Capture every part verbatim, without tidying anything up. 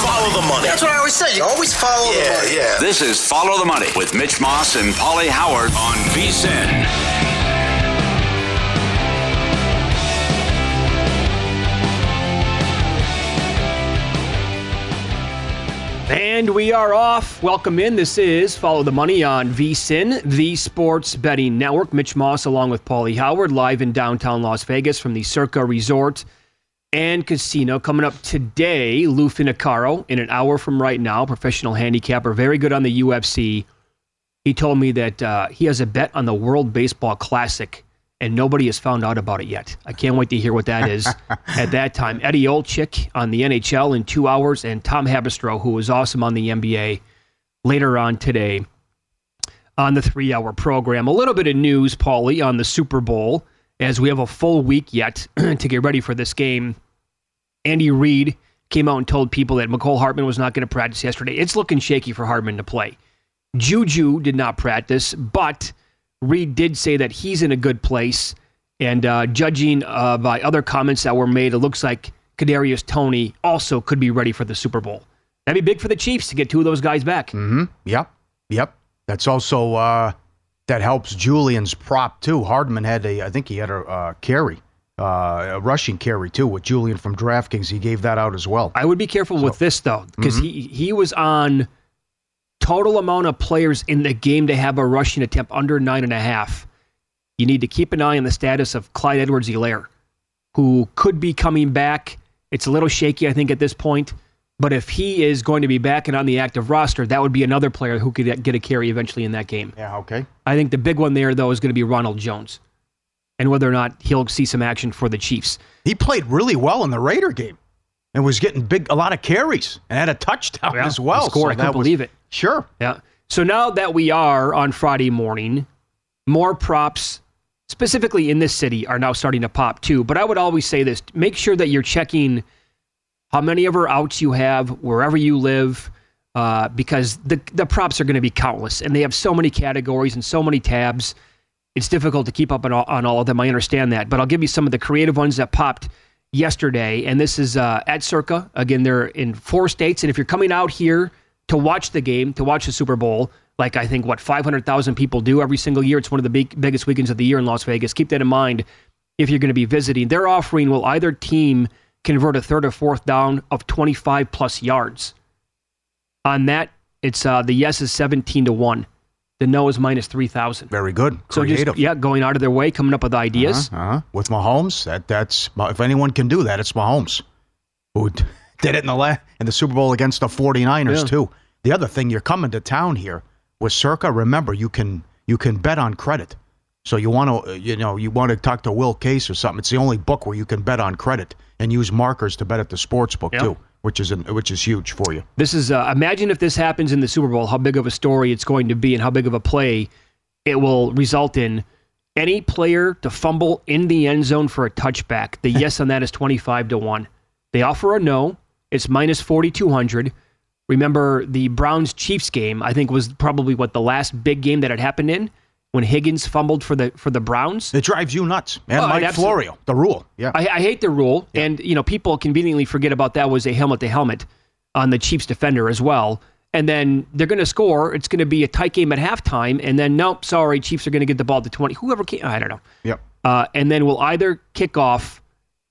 Follow the money. That's what I always say. You always follow yeah, the money. Yeah. This is Follow the Money with Mitch Moss and Paulie Howard on V S I N. And we are off. Welcome in. This is Follow the Money on V S I N, the sports betting network. Mitch Moss along with Paulie Howard live in downtown Las Vegas from the Circa Resort and Casino. Coming up today, Lou Finocchiaro, in an hour from right now, professional handicapper, very good on the U F C. He told me that uh, he has a bet on the World Baseball Classic, and nobody has found out about it yet. I can't wait to hear what that is at that time. Eddie Olczyk on the N H L in two hours, and Tom Haberstroh, who was awesome on the N B A, later on today on the three-hour program. A little bit of news, Paulie, on the Super Bowl, as we have a full week yet to get ready for this game. Andy Reid came out and told people that Mecole Hardman was not going to practice yesterday. It's looking shaky for Hardman to play. Juju did not practice, but Reid did say that he's in a good place. And uh, judging uh, by other comments that were made, it looks like Kadarius Toney also could be ready for the Super Bowl. That'd be big for the Chiefs to get two of those guys back. Mm-hmm. Yep, yep. That's also... Uh... That helps Julian's prop, too. Hardman had a, I think he had a uh, carry, uh, a rushing carry, too, with Julian from DraftKings. He gave that out as well. I would be careful so, with this, though, because mm-hmm. he, he was on total amount of players in the game to have a rushing attempt under nine and a half. You need to keep an eye on the status of Clyde Edwards-Helaire, who could be coming back. It's a little shaky, I think, at this point. But if he is going to be back and on the active roster, that would be another player who could get a carry eventually in that game. Yeah, okay. I think the big one there, though, is going to be Ronald Jones and whether or not he'll see some action for the Chiefs. He played really well in the Raider game and was getting big, a lot of carries and had a touchdown yeah, as well. Score, so I couldn't believe it. Sure. Yeah. So now that we are on Friday morning, more props, specifically in this city, are now starting to pop, too. But I would always say this. Make sure that you're checking how many of our outs you have, wherever you live, uh, because the the props are going to be countless, and they have so many categories and so many tabs. It's difficult to keep up on all, on all of them. I understand that, but I'll give you some of the creative ones that popped yesterday, and this is uh, at Circa. Again, they're in four states, and if you're coming out here to watch the game, to watch the Super Bowl, like I think, what, five hundred thousand people do every single year. It's one of the big, biggest weekends of the year in Las Vegas. Keep that in mind if you're going to be visiting. They're offering, will either team convert a third or fourth down of twenty-five plus yards. On that, it's uh, the yes is seventeen to one. The no is minus three thousand. Very good. Creative. So just, yeah, going out of their way, coming up with ideas. Uh-huh, uh-huh. With Mahomes, that, that's, if anyone can do that, it's Mahomes, who did it in the la- in the Super Bowl against the forty-niners, yeah. too. The other thing, you're coming to town here with Circa. Remember, you can you can bet on credit. So you want to, you know, you want to talk to Will Case or something. It's the only book where you can bet on credit and use markers to bet at the sports book, yep. too, which is an, which is huge for you. This is uh, imagine if this happens in the Super Bowl, how big of a story it's going to be and how big of a play it will result in. Any player to fumble in the end zone for a touchback, the yes on that is twenty-five to one. They offer a no. It's minus forty-two hundred. Remember the Browns-Chiefs game, I think, was probably what the last big game that had happened in. When Higgins fumbled for the for the Browns. It drives you nuts. And oh, Mike and Florio, the rule. Yeah, I, I hate the rule. Yeah. And, you know, people conveniently forget about that was a helmet-to-helmet on the Chiefs defender as well. And then they're going to score. It's going to be a tight game at halftime. And then, nope, sorry, Chiefs are going to get the ball to twenty. Whoever can, I don't know. Yep. Uh, and then we'll either kick off,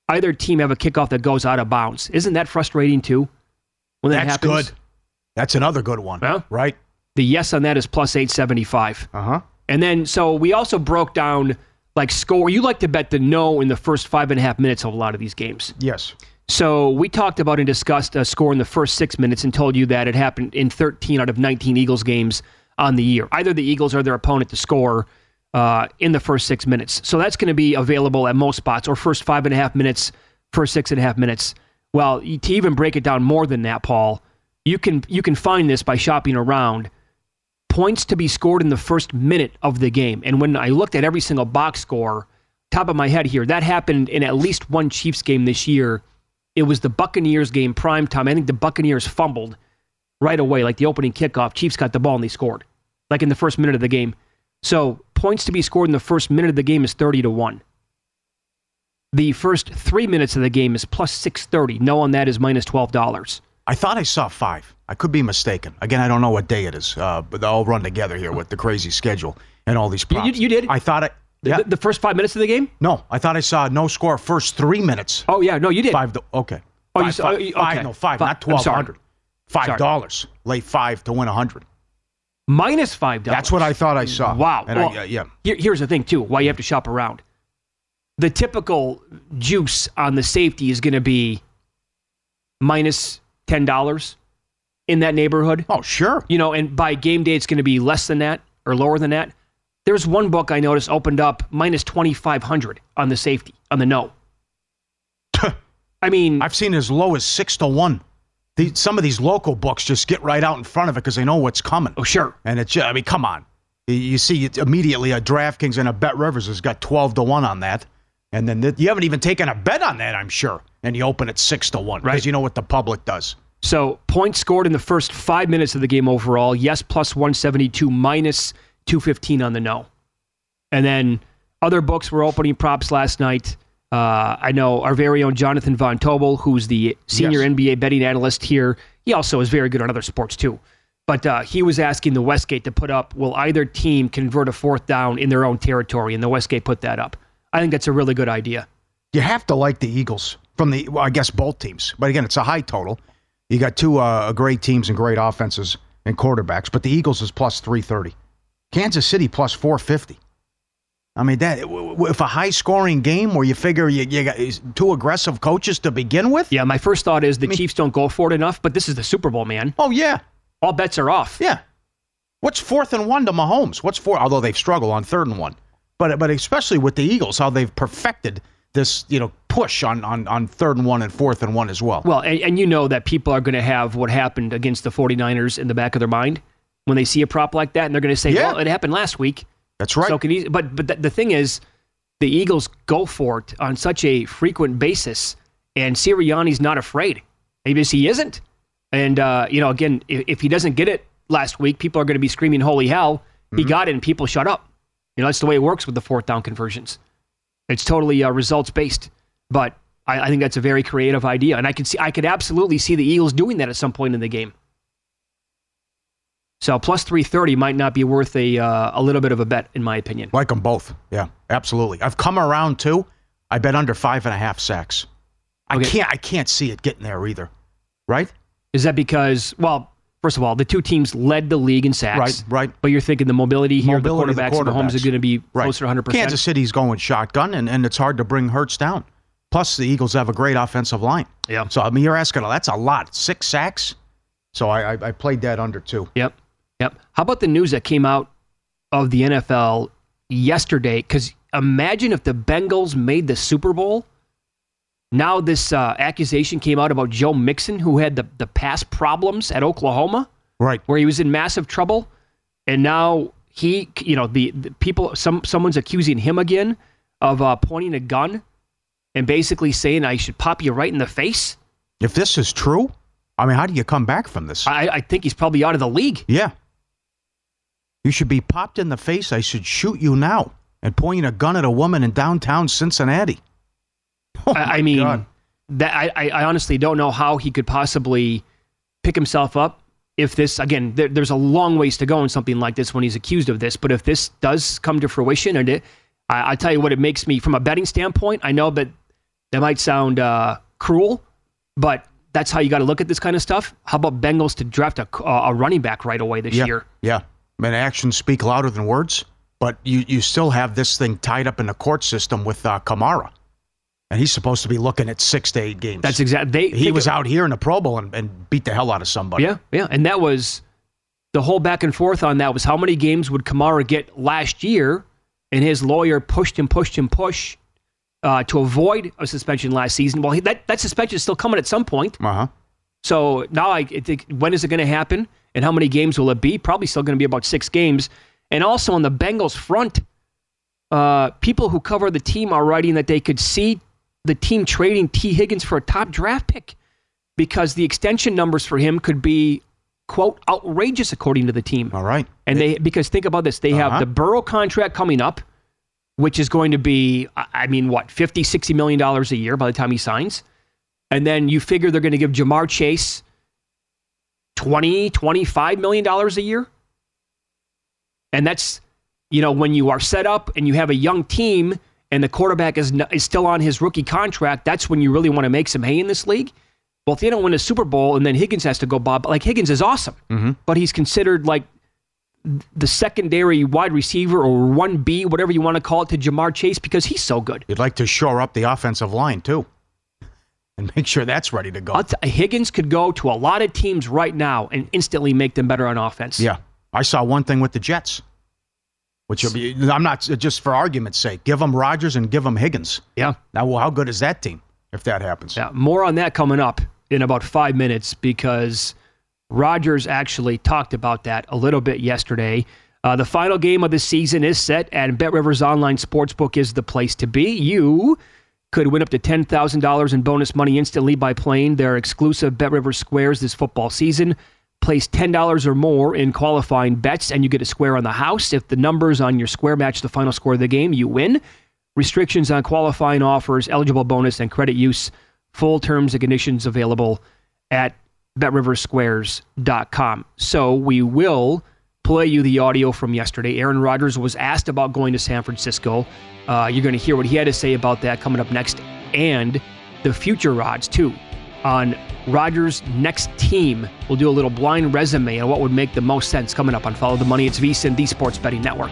either team have a kickoff that goes out of bounds. Isn't that frustrating, too? When that That's happens? Good. That's another good one. Huh? Right? The yes on that is plus eight seventy-five. Uh-huh. And then, so we also broke down, like, score. You like to bet the no in the first five and a half minutes of a lot of these games. Yes. So we talked about and discussed a score in the first six minutes and told you that it happened in thirteen out of nineteen Eagles games on the year. Either the Eagles or their opponent to score uh, in the first six minutes. So that's going to be available at most spots, or first five and a half minutes, first six and a half minutes. Well, to even break it down more than that, Paul, you can you can find this by shopping around. Points to be scored in the first minute of the game. And when I looked at every single box score, top of my head here, that happened in at least one Chiefs game this year. It was the Buccaneers game, primetime. I think the Buccaneers fumbled right away, like the opening kickoff. Chiefs got the ball and they scored, like in the first minute of the game. So points to be scored in the first minute of the game is thirty to one. The first three minutes of the game is plus six thirty. No on that is minus twelve dollars. I thought I saw five. I could be mistaken. Again, I don't know what day it is, uh, but they'll all run together here with the crazy schedule and all these props. You, you, you did? I thought it. Yeah. The, the first five minutes of the game? No, I thought I saw no score first three minutes. Oh, yeah. No, you did. Five. To, okay. Oh, five, you saw. Five, okay. five no, five, five. Not twelve hundred. five dollars. Lay five to win one hundred. Minus five dollars. That's what I thought I saw. Wow. And well, I, uh, yeah. Here, here's the thing, too, why you have to shop around. The typical juice on the safety is going to be minus ten dollars in that neighborhood. Oh, sure. You know, and by game day, it's going to be less than that or lower than that. There's one book I noticed opened up minus twenty-five hundred on the safety, on the no. I mean, I've seen as low as six to one. The, some of these local books just get right out in front of it because they know what's coming. Oh, sure. And it's, I mean, come on. You see it immediately a DraftKings and a Bet Rivers has got twelve to one on that. And then the, you haven't even taken a bet on that, I'm sure. And you open at six to one, right? Because you know what the public does. So points scored in the first five minutes of the game overall. Yes, plus one seventy-two, minus two fifteen on the no. And then other books were opening props last night. Uh, I know our very own Jonathan Von Tobel, who's the senior yes. N B A betting analyst here. He also is very good on other sports too. But uh, he was asking the Westgate to put up, will either team convert a fourth down in their own territory? And the Westgate put that up. I think that's a really good idea. You have to like the Eagles from the, well, I guess both teams. But again, it's a high total. You got two uh, great teams and great offenses and quarterbacks. But the Eagles is plus three thirty. Kansas City plus four fifty. I mean, that if a high-scoring game where you figure you, you got two aggressive coaches to begin with. Yeah, my first thought is the I mean, Chiefs don't go for it enough, but this is the Super Bowl, man. Oh, yeah. All bets are off. Yeah. What's fourth and one to Mahomes? What's four? Although they've struggled on third and one. But but especially with the Eagles, how they've perfected this, you know, push on, on, on third and one and fourth and one as well. Well, and, and you know that people are going to have what happened against the forty-niners in the back of their mind when they see a prop like that, and they're going to say, yeah. well, it happened last week. That's right. So can he, but but th- the thing is, the Eagles go for it on such a frequent basis, and Sirianni's not afraid. Maybe he isn't. And, uh, you know, again, if, if he doesn't get it last week, people are going to be screaming, holy hell, mm-hmm. he got it, and people shut up. You know, that's the way it works with the fourth down conversions. It's totally uh, results-based, but I, I think that's a very creative idea, and I could see, I could absolutely see the Eagles doing that at some point in the game. So plus three thirty might not be worth a uh, a little bit of a bet, in my opinion. Like them both, yeah, absolutely. I've come around too. I bet under five and a half sacks. I okay. can't, I can't see it getting there either, right? Is that because, well, First of all, the two teams led the league in sacks. Right, right. But you're thinking the mobility here, mobility, the quarterbacks, the quarterbacks. And Mahomes are going to be right. closer to one hundred percent. Kansas City's going shotgun, and, and it's hard to bring Hurts down. Plus, the Eagles have a great offensive line. Yeah. So, I mean, you're asking, that's a lot. Six sacks? So I, I, I played that under two. Yep, yep. How about the news that came out of the N F L yesterday? Because imagine if the Bengals made the Super Bowl. Now this uh, accusation came out about Joe Mixon, who had the, the pass problems at Oklahoma, right? Where he was in massive trouble, and now he, you know, the, the people, some someone's accusing him again of uh, pointing a gun and basically saying, "I should pop you right in the face." If this is true, I mean, how do you come back from this? I, I think he's probably out of the league. Yeah, you should be popped in the face. I should shoot you now and pointing a gun at a woman in downtown Cincinnati. Oh I mean, God. that I, I honestly don't know how he could possibly pick himself up if this, again, there, there's a long ways to go in something like this when he's accused of this. But if this does come to fruition, and it, I, I tell you what, it makes me, from a betting standpoint, I know that that might sound uh, cruel, but that's how you got to look at this kind of stuff. How about Bengals to draft a, a running back right away this yeah, year? Yeah, I mean, actions speak louder than words, but you, you still have this thing tied up in the court system with uh, Kamara. And he's supposed to be looking at six to eight games. That's exactly. He was out here in the Pro Bowl and, and beat the hell out of somebody. Yeah, yeah. And that was, the whole back and forth on that was how many games would Kamara get last year? And his lawyer pushed and pushed and pushed uh, to avoid a suspension last season. Well, he, that, that suspension is still coming at some point. Uh-huh. So now I think, when is it going to happen? And how many games will it be? Probably still going to be about six games. And also on the Bengals front, uh, people who cover the team are writing that they could see the team trading T. Higgins for a top draft pick because the extension numbers for him could be, quote, outrageous according to the team. All right. And they, because think about this, they uh-huh. have the Burrow contract coming up, which is going to be, I mean, what, fifty, sixty million dollars a year by the time he signs. And then you figure they're going to give Jamar Chase twenty, twenty-five million dollars a year. And that's, you know, when you are set up and you have a young team and the quarterback is not, is still on his rookie contract, that's when you really want to make some hay in this league. Well, if they don't win a Super Bowl and then Higgins has to go Bob, like Higgins is awesome, mm-hmm. but he's considered like the secondary wide receiver or one B, whatever you want to call it, to Jamar Chase because he's so good. You'd like to shore up the offensive line too and make sure that's ready to go. T- Higgins could go to a lot of teams right now and instantly make them better on offense. Yeah. I saw one thing with the Jets. Which will be, I'm not, just for argument's sake, give them Rodgers and give them Higgins. Yeah. Now, well, how good is that team if that happens? Yeah. More on that coming up in about five minutes because Rodgers actually talked about that a little bit yesterday. Uh, the final game of the season is set, and Bet Rivers Online Sportsbook is the place to be. You could win up to ten thousand dollars in bonus money instantly by playing their exclusive Bet Rivers Squares this football season. Place ten dollars or more in qualifying bets, and you get a square on the house. If the numbers on your square match the final score of the game, you win. Restrictions on qualifying offers, eligible bonus, and credit use. Full terms and conditions available at bet rivers squares dot com. So we will play you the audio from yesterday. Aaron Rodgers was asked about going to San Francisco. Uh, you're going to hear what he had to say about that coming up next, and the future odds, too, on Rodgers' next team. We'll do a little blind resume on what would make the most sense coming up on Follow the Money. It's V S I N, the Sports Betting Network.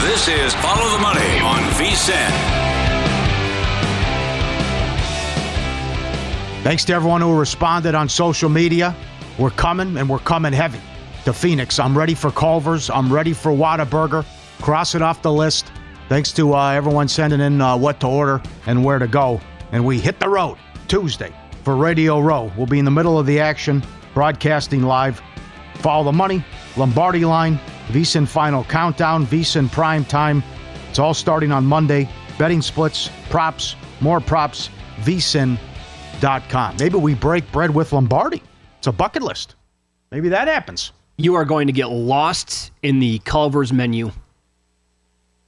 This is Follow the Money on V S I N. Thanks to everyone who responded on social media. We're coming, and we're coming heavy to Phoenix. I'm ready for Culver's. I'm ready for Whataburger. Cross it off the list. Thanks to uh, everyone sending in uh, what to order and where to go. And we hit the road Tuesday for Radio Row. We'll be in the middle of the action, broadcasting live. Follow the Money, Lombardi Line, VSiN Final Countdown, VSiN Prime Time. It's all starting on Monday. Betting splits, props, more props, V S I N dot com. Maybe we break bread with Lombardi. It's a bucket list. Maybe that happens. You are going to get lost in the Culver's menu.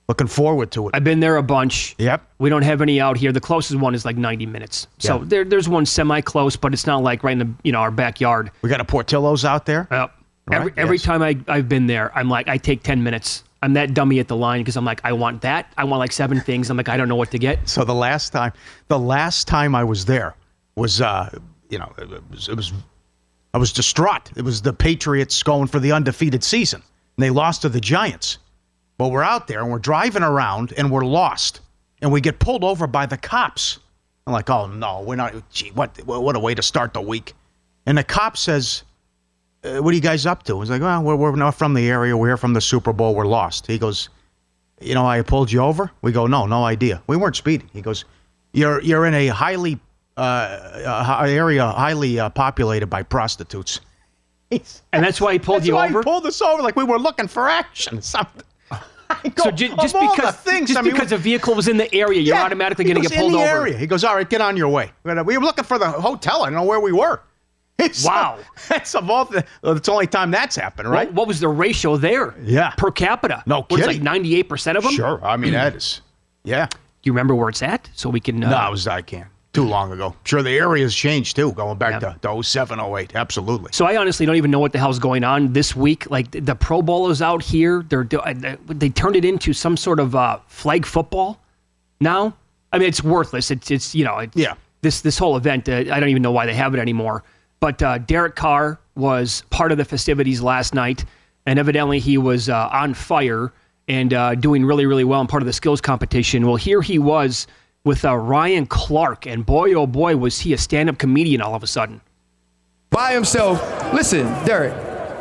Looking forward to it. I've been there a bunch. Yep. We don't have any out here. The closest one is like ninety minutes. So yep. there, there's one semi-close, but it's not like right in the you know our backyard. We got a Portillo's out there. Yep. Right? Every, yes. every time I, I've been there, I'm like, I take ten minutes. I'm that dummy at the line because I'm like, I want that. I want like seven things. I'm like, I don't know what to get. So the last time, the last time I was there was, uh, you know, it was, it was, I was distraught. It was the Patriots going for the undefeated season. And they lost to the Giants. But we're out there and we're driving around and we're lost. And we get pulled over by the cops. I'm like, oh, no, we're not. Gee, what, what a way to start the week. And the cop says, what are you guys up to? He's like, well, we're, we're not from the area. We're from the Super Bowl. We're lost. He goes, you know, I pulled you over. We go, no, no idea. We weren't speeding. He goes, you're you're in a highly uh, area highly uh, populated by prostitutes. He's, and that's why he pulled you over? He pulled us over like we were looking for action or something. I go, so j- just because, things, just I mean, because a vehicle was in the area, you're yeah, automatically going to get pulled in the over. Area. He goes, all right, get on your way. We were looking for the hotel. I don't know where we were. So, wow. That's of all the, that's the only time that's happened, right? What, what was the ratio there? Yeah. Per capita? No kidding. It was like ninety-eight percent of them? Sure. I mean, that is, yeah. Do you remember where it's at? So we can... Uh, no, it was, I can't. Too long ago. Sure, the area's changed, too, going back yeah. to, to oh seven, oh eight. Absolutely. So I honestly don't even know what the hell's going on this week. Like, the Pro Bowl is out here. They're They turned it into some sort of uh, flag football now. I mean, it's worthless. It's, it's you know, it's, yeah. this, this whole event, uh, I don't even know why they have it anymore. But uh, Derek Carr was part of the festivities last night, and evidently he was uh, on fire and uh, doing really, really well in part of the skills competition. Well, here he was with uh, Ryan Clark, and boy, oh boy, was he a stand-up comedian all of a sudden. By himself. Listen, Derek,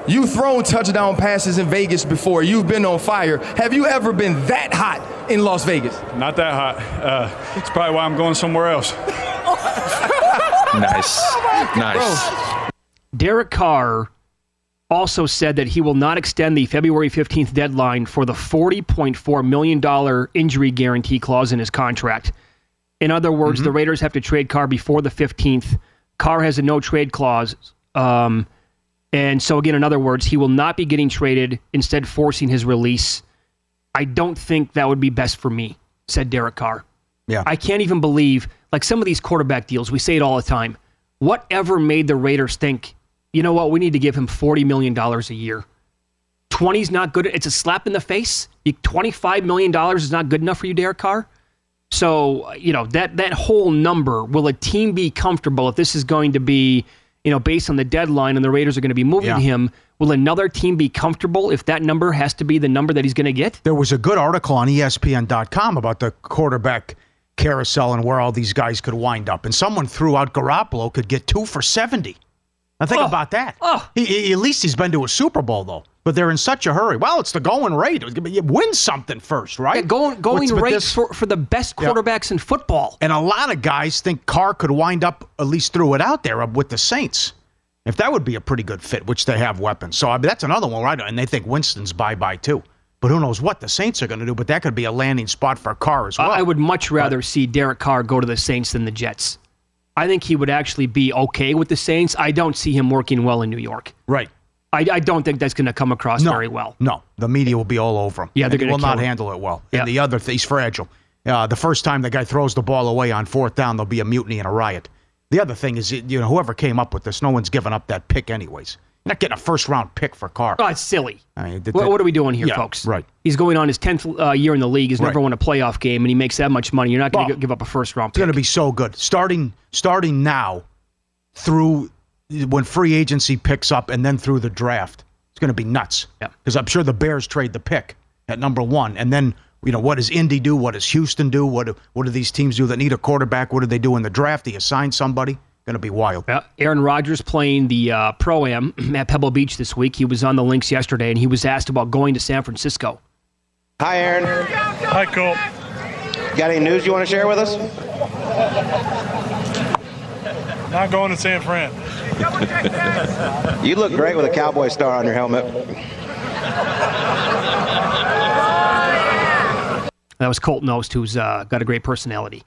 you've thrown touchdown passes in Vegas before. You've been on fire. Have you ever been that hot in Las Vegas? Not that hot. Uh, it's probably why I'm going somewhere else. Nice. Nice. Derek Carr also said that he will not extend the February fifteenth deadline for the forty point four million dollars injury guarantee clause in his contract. In other words, mm-hmm. the Raiders have to trade Carr before the fifteenth. Carr has a no-trade clause. Um, and so, again, in other words, he will not be getting traded, instead forcing his release. I don't think that would be best for me, said Derek Carr. Yeah. I can't even believe, like some of these quarterback deals, we say it all the time, whatever made the Raiders think, you know what, we need to give him forty million dollars a year. twenty's not good. It's a slap in the face. twenty-five million dollars is not good enough for you, Derek Carr. So, you know, that that whole number, will a team be comfortable if this is going to be, you know, based on the deadline and the Raiders are going to be moving yeah. him, will another team be comfortable if that number has to be the number that he's going to get? There was a good article on E S P N dot com about the quarterback carousel and where all these guys could wind up. And someone threw out Garoppolo could get two for seventy. Now think oh, about that. Oh. He, he, at least he's been to a Super Bowl, though. But they're in such a hurry. Well, it's the going rate. You win something first, right? Yeah, going going rate for, for the best quarterbacks yeah. in football. And a lot of guys think Carr could wind up, at least threw it out there, with the Saints. If that would be a pretty good fit, which they have weapons. So I mean, that's another one, right? And they think Winston's bye-bye, too. But who knows what the Saints are going to do, but that could be a landing spot for Carr as well. I would much rather right. see Derek Carr go to the Saints than the Jets. I think he would actually be okay with the Saints. I don't see him working well in New York. Right. I, I don't think that's going to come across no, very well. No, the media will be all over him. Yeah, they're going to will not him. handle it well. Yeah. And the other thing, he's fragile. Uh, the first time the guy throws the ball away on fourth down, there'll be a mutiny and a riot. The other thing is, you know, whoever came up with this, no one's given up that pick anyways. You're not getting a first-round pick for Carr. Oh, it's silly. I mean, the, the, what, what are we doing here, yeah, folks? Right. He's going on his tenth uh, year in the league. He's right. never won a playoff game, and he makes that much money. You're not going to well, give up a first-round pick. It's going to be so good. Starting, starting now through when free agency picks up and then through the draft, it's going to be nuts. Yeah. Because I'm sure the Bears trade the pick at number one, and then you know, what does Indy do? What does Houston do? What do, what do these teams do that need a quarterback? What do they do in the draft? Do you sign somebody? Going to be wild. Yeah. Aaron Rodgers playing the uh, Pro-Am at Pebble Beach this week. He was on the links yesterday, and he was asked about going to San Francisco. Hi, Aaron. Hi, Cole. Got any news you want to share with us? Not going to San Fran. You look great with a Cowboy star on your helmet. That was Colton Ost, who's uh, got a great personality.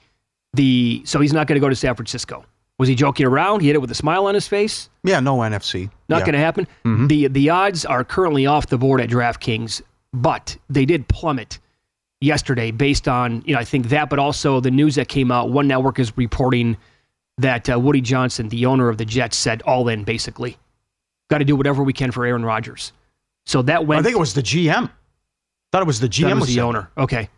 The So he's not going to go to San Francisco. Was he joking around? He hit it with a smile on his face? Yeah, no N F C. Not yeah. going to happen? Mm-hmm. The The odds are currently off the board at DraftKings, but they did plummet yesterday based on, you know, I think that, but also the news that came out. One network is reporting that uh, Woody Johnson, the owner of the Jets, said all in, basically. Got to do whatever we can for Aaron Rodgers. So that went... I think it was the G M. Thought it was the G M. Thought it was, was the owner. Okay.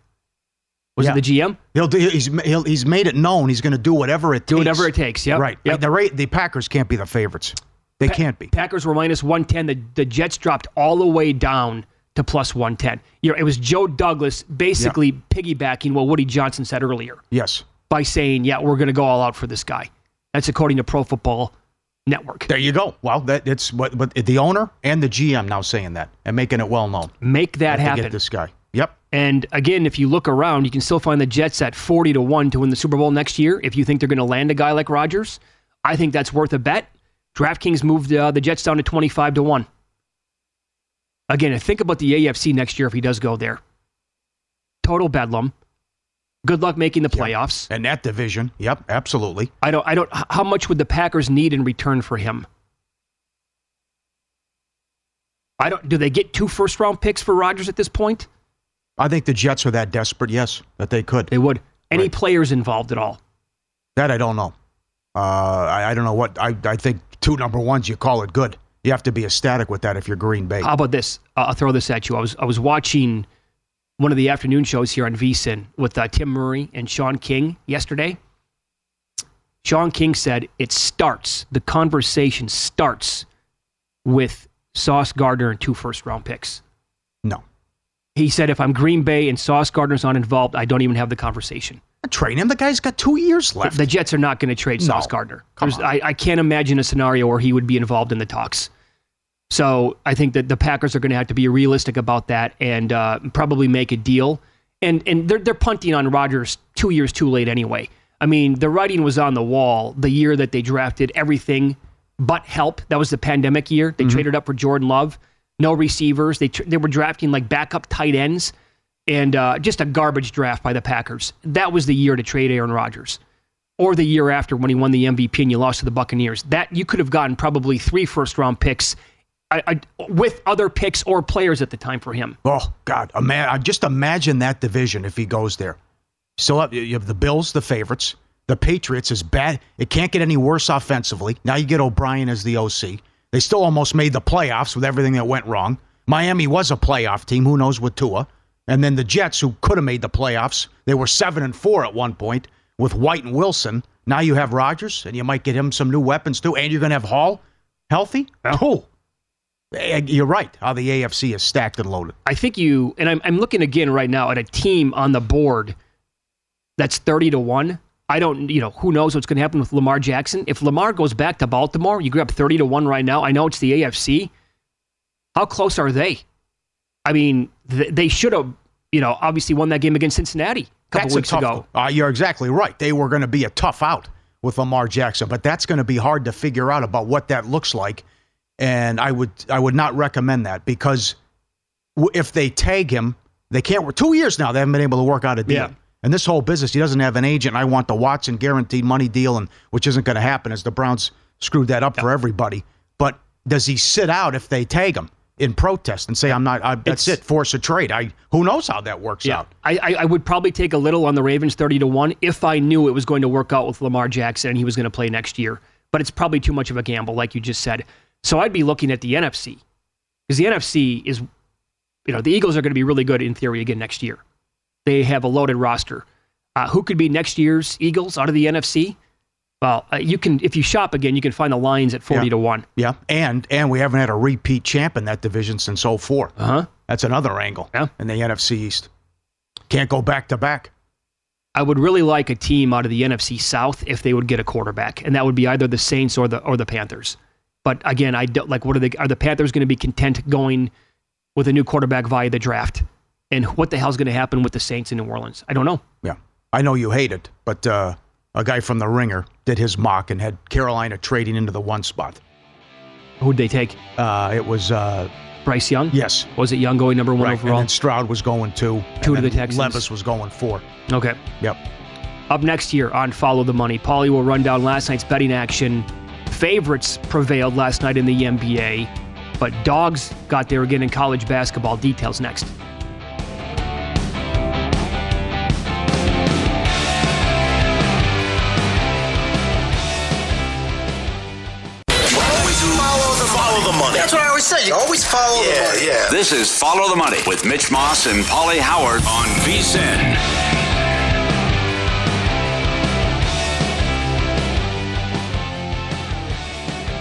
Was yeah. it the G M? He'll do, he's he'll, he's made it known he's going to do whatever it takes. Do whatever it takes, yep. Right. Yep. The, the Packers can't be the favorites. They pa- can't be. Packers were minus one ten. The, the Jets dropped all the way down to plus one ten. You know, it was Joe Douglas basically yeah. piggybacking what Woody Johnson said earlier. Yes. By saying, yeah, we're going to go all out for this guy. That's according to Pro Football Network. There you go. Well, that it's what, what the owner and the G M now saying that and making it well known. Make that happen. To get this guy. Yep. And again, if you look around, you can still find the Jets at forty to one to win the Super Bowl next year. If you think they're going to land a guy like Rodgers, I think that's worth a bet. DraftKings moved uh, the Jets down to twenty-five to one. Again, think about the A F C next year if he does go there. Total bedlam. Good luck making the playoffs. Yep. And that division. Yep, absolutely. I don't I don't how much would the Packers need in return for him? I don't do they get two first round picks for Rodgers at this point? I think the Jets are that desperate, yes, that they could. They would. Any right. players involved at all? That I don't know. Uh, I, I don't know what. I, I think two number ones, you call it good. You have to be ecstatic with that if you're Green Bay. How about this? Uh, I'll throw this at you. I was I was watching one of the afternoon shows here on V S I N with uh, Tim Murray and Sean King yesterday. Sean King said it starts, the conversation starts with Sauce Gardner and two first-round picks. No. He said, if I'm Green Bay and Sauce Gardner's not involved, I don't even have the conversation. Trade him. The guy's got two years left. The Jets are not going to trade Sauce no. Gardner. I, I can't imagine a scenario where he would be involved in the talks. So I think that the Packers are going to have to be realistic about that and uh, probably make a deal. And and they're, they're punting on Rodgers two years too late anyway. I mean, the writing was on the wall the year that they drafted everything but help. That was the pandemic year. They mm-hmm. traded up for Jordan Love. No receivers. They tr- they were drafting like backup tight ends and uh, just a garbage draft by the Packers. That was the year to trade Aaron Rodgers or the year after when he won the M V P and you lost to the Buccaneers. That you could have gotten probably three first round picks I, I, with other picks or players at the time for him. Oh, God. Ima- just imagine that division if he goes there. So you have the Bills, the favorites. The Patriots is bad. It can't get any worse offensively. Now you get O'Brien as the O C. They still almost made the playoffs with everything that went wrong. Miami was a playoff team. Who knows with Tua? And then the Jets, who could have made the playoffs, they were seven and four at one point with White and Wilson. Now you have Rodgers, and you might get him some new weapons too, and you're going to have Hall healthy. Cool. You're right. How the A F C is stacked and loaded. I think you, and I'm, I'm looking again right now at a team on the board that's thirty to one. I don't, you know, who knows what's going to happen with Lamar Jackson. If Lamar goes back to Baltimore, you grab thirty to one right now. I know it's the A F C. How close are they? I mean, th- they should have, you know, obviously won that game against Cincinnati a couple that's weeks a tough, ago. Uh, you're exactly right. They were going to be a tough out with Lamar Jackson, but that's going to be hard to figure out about what that looks like. And I would I would not recommend that, because if they tag him, they can't. Two years now, they haven't been able to work out a deal. Yeah. And this whole business, he doesn't have an agent. I want the Watson guaranteed money deal, and which isn't going to happen, as the Browns screwed that up yeah. for everybody. But does he sit out if they tag him in protest and say, I'm not, I, that's it's, it, force a trade? I Who knows how that works yeah. out? I, I would probably take a little on the Ravens thirty to one if I knew it was going to work out with Lamar Jackson and he was going to play next year. But it's probably too much of a gamble, like you just said. So I'd be looking at the N F C, because the N F C is, you know, the Eagles are going to be really good in theory again next year. They have a loaded roster. Uh, who could be next year's Eagles out of the N F C? Well, uh, you can, if you shop again, you can find the Lions at forty yeah. to one. Yeah, and and we haven't had a repeat champ in that division since oh four. Uh huh. That's another angle. Yeah. In the N F C East, can't go back to back. I would really like a team out of the N F C South if they would get a quarterback, and that would be either the Saints or the or the Panthers. But again, I don't like. What are they? Are the Panthers going to be content going with a new quarterback via the draft? And what the hell's going to happen with the Saints in New Orleans? I don't know. Yeah, I know you hate it, but uh, a guy from The Ringer did his mock and had Carolina trading into the one spot. Who'd they take? Uh, it was uh, Bryce Young. Yes. Was it Young going number one right. overall? And then Stroud was going two. Two to the Texans. Levis was going four. Okay. Yep. Up next year on Follow the Money, Paulie will run down last night's betting action. Favorites prevailed last night in the N B A, but dogs got there again in college basketball. Details next. Always follow the, follow the money. That's what I always say. You always follow yeah, the money. Yeah. This is Follow the Money with Mitch Moss and Paulie Howard on V S I N.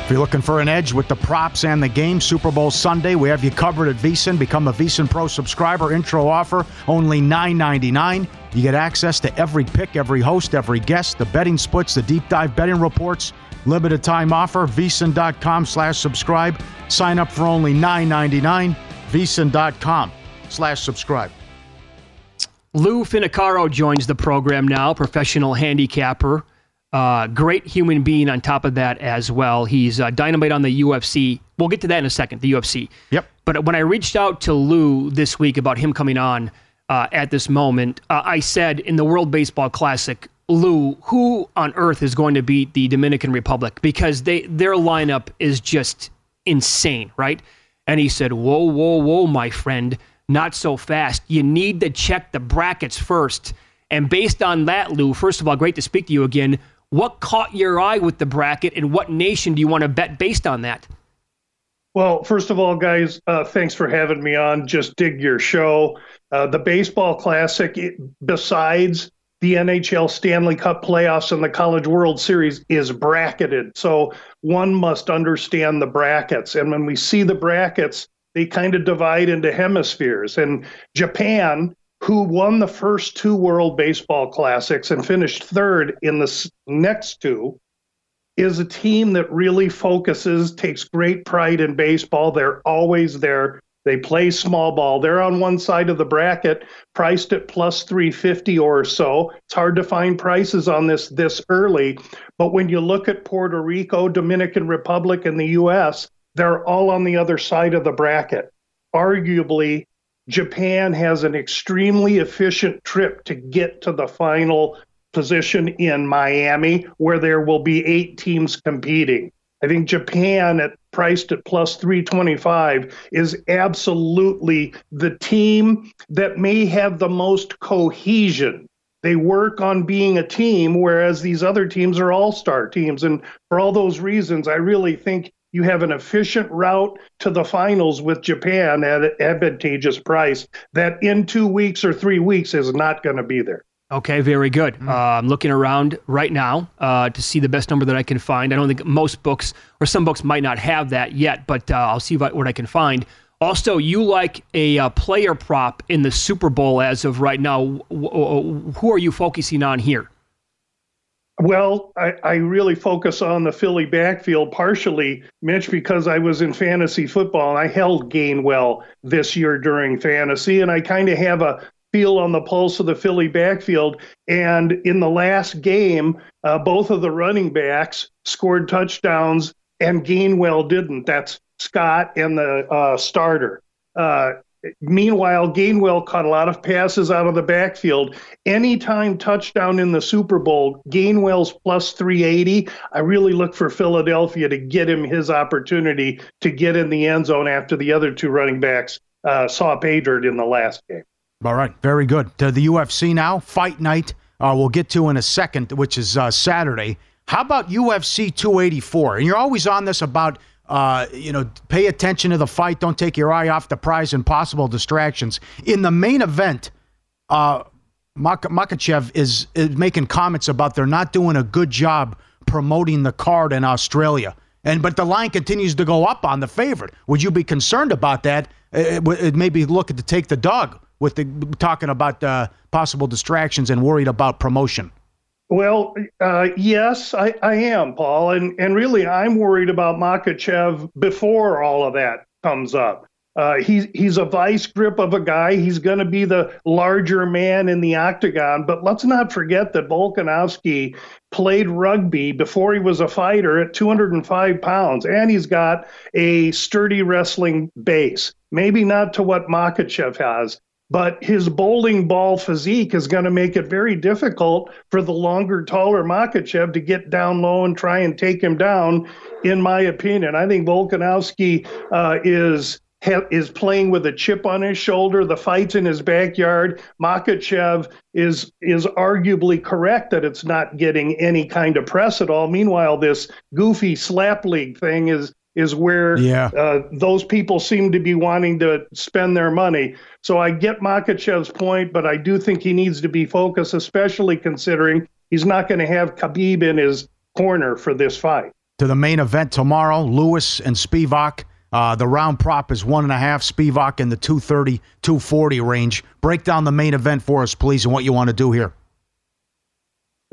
If you're looking for an edge with the props and the game, Super Bowl Sunday, we have you covered at VSiN. Become a VSiN Pro subscriber. Intro offer, only nine ninety-nine. You get access to every pick, every host, every guest, the betting splits, the deep dive betting reports. Limited time offer, vsin.com slash subscribe. Sign up for only nine ninety-nine, vsin.com slash subscribe. Lou Finocchiaro joins the program now, professional handicapper. Uh, great human being on top of that as well. He's uh, dynamite on the U F C. We'll get to that in a second, the U F C. Yep. But when I reached out to Lou this week about him coming on uh, at this moment, uh, I said in the World Baseball Classic, Lou, who on earth is going to beat the Dominican Republic? Because they their lineup is just insane, right? And he said, whoa, whoa, whoa, my friend, not so fast. You need to check the brackets first. And based on that, Lou, first of all, great to speak to you again. What caught your eye with the bracket, and what nation do you want to bet based on that? Well, first of all, guys, uh, thanks for having me on. Just dig your show. Uh, the Baseball Classic, it, besides the N H L Stanley Cup playoffs and the College World Series, is bracketed. So one must understand the brackets. And when we see the brackets, they kind of divide into hemispheres. And Japan, who won the first two World Baseball Classics and finished third in the next two, is a team that really focuses, takes great pride in baseball. They're always there. They play small ball. They're on one side of the bracket, priced at plus three fifty or so. It's hard to find prices on this this early. But when you look at Puerto Rico, Dominican Republic, and the U S, they're all on the other side of the bracket. Arguably, Japan has an extremely efficient trip to get to the final position in Miami, where there will be eight teams competing. I think Japan, at priced at plus three twenty-five, is absolutely the team that may have the most cohesion. They work on being a team, whereas these other teams are all-star teams. And for all those reasons, I really think you have an efficient route to the finals with Japan at an advantageous price that in two weeks or three weeks is not going to be there. Okay, very good. Mm-hmm. Uh, I'm looking around right now uh, to see the best number that I can find. I don't think most books, or some books might not have that yet, but uh, I'll see what, what I can find. Also, you like a uh, player prop in the Super Bowl as of right now. W- w- who are you focusing on here? Well, I, I really focus on the Philly backfield partially, Mitch, because I was in fantasy football and I held Gainwell this year during fantasy, and I kind of have a feel on the pulse of the Philly backfield. And in the last game, uh, both of the running backs scored touchdowns and Gainwell didn't. That's Scott and the uh, starter. Uh, meanwhile, Gainwell caught a lot of passes out of the backfield. Anytime touchdown in the Super Bowl, Gainwell's plus three eighty. I really look for Philadelphia to get him his opportunity to get in the end zone after the other two running backs uh, saw pay dirt in the last game. All right, very good. To the U F C now, fight night. Uh, we'll get to in a second, which is uh, Saturday. How about U F C two eighty-four? And you're always on this about, uh, you know, pay attention to the fight. Don't take your eye off the prize and possible distractions. In the main event, uh, Mak- Makachev is, is making comments about they're not doing a good job promoting the card in Australia. And but the line continues to go up on the favorite. Would you be concerned about that? It, it may be looking to take the dog with the talking about uh, possible distractions and worried about promotion. Well, uh, yes, I, I am, Paul. And, and really, I'm worried about Makachev before all of that comes up. Uh, he's, he's a vice grip of a guy. He's going to be the larger man in the octagon. But let's not forget that Volkanovski played rugby before he was a fighter at two hundred five pounds. And he's got a sturdy wrestling base. Maybe not to what Makachev has, but his bowling ball physique is going to make it very difficult for the longer, taller Makachev to get down low and try and take him down, in my opinion. I think Volkanovski uh, is ha- is playing with a chip on his shoulder. The fight's in his backyard. Makachev is, is arguably correct that it's not getting any kind of press at all. Meanwhile, this goofy slap league thing is is where yeah. uh, those people seem to be wanting to spend their money. So I get Makachev's point, but I do think he needs to be focused, especially considering he's not going to have Khabib in his corner for this fight. To the main event tomorrow, Lewis and Spivak. Uh, the round prop is one and a half, Spivak in the two thirty, two forty range. Break down the main event for us, please, and what you want to do here.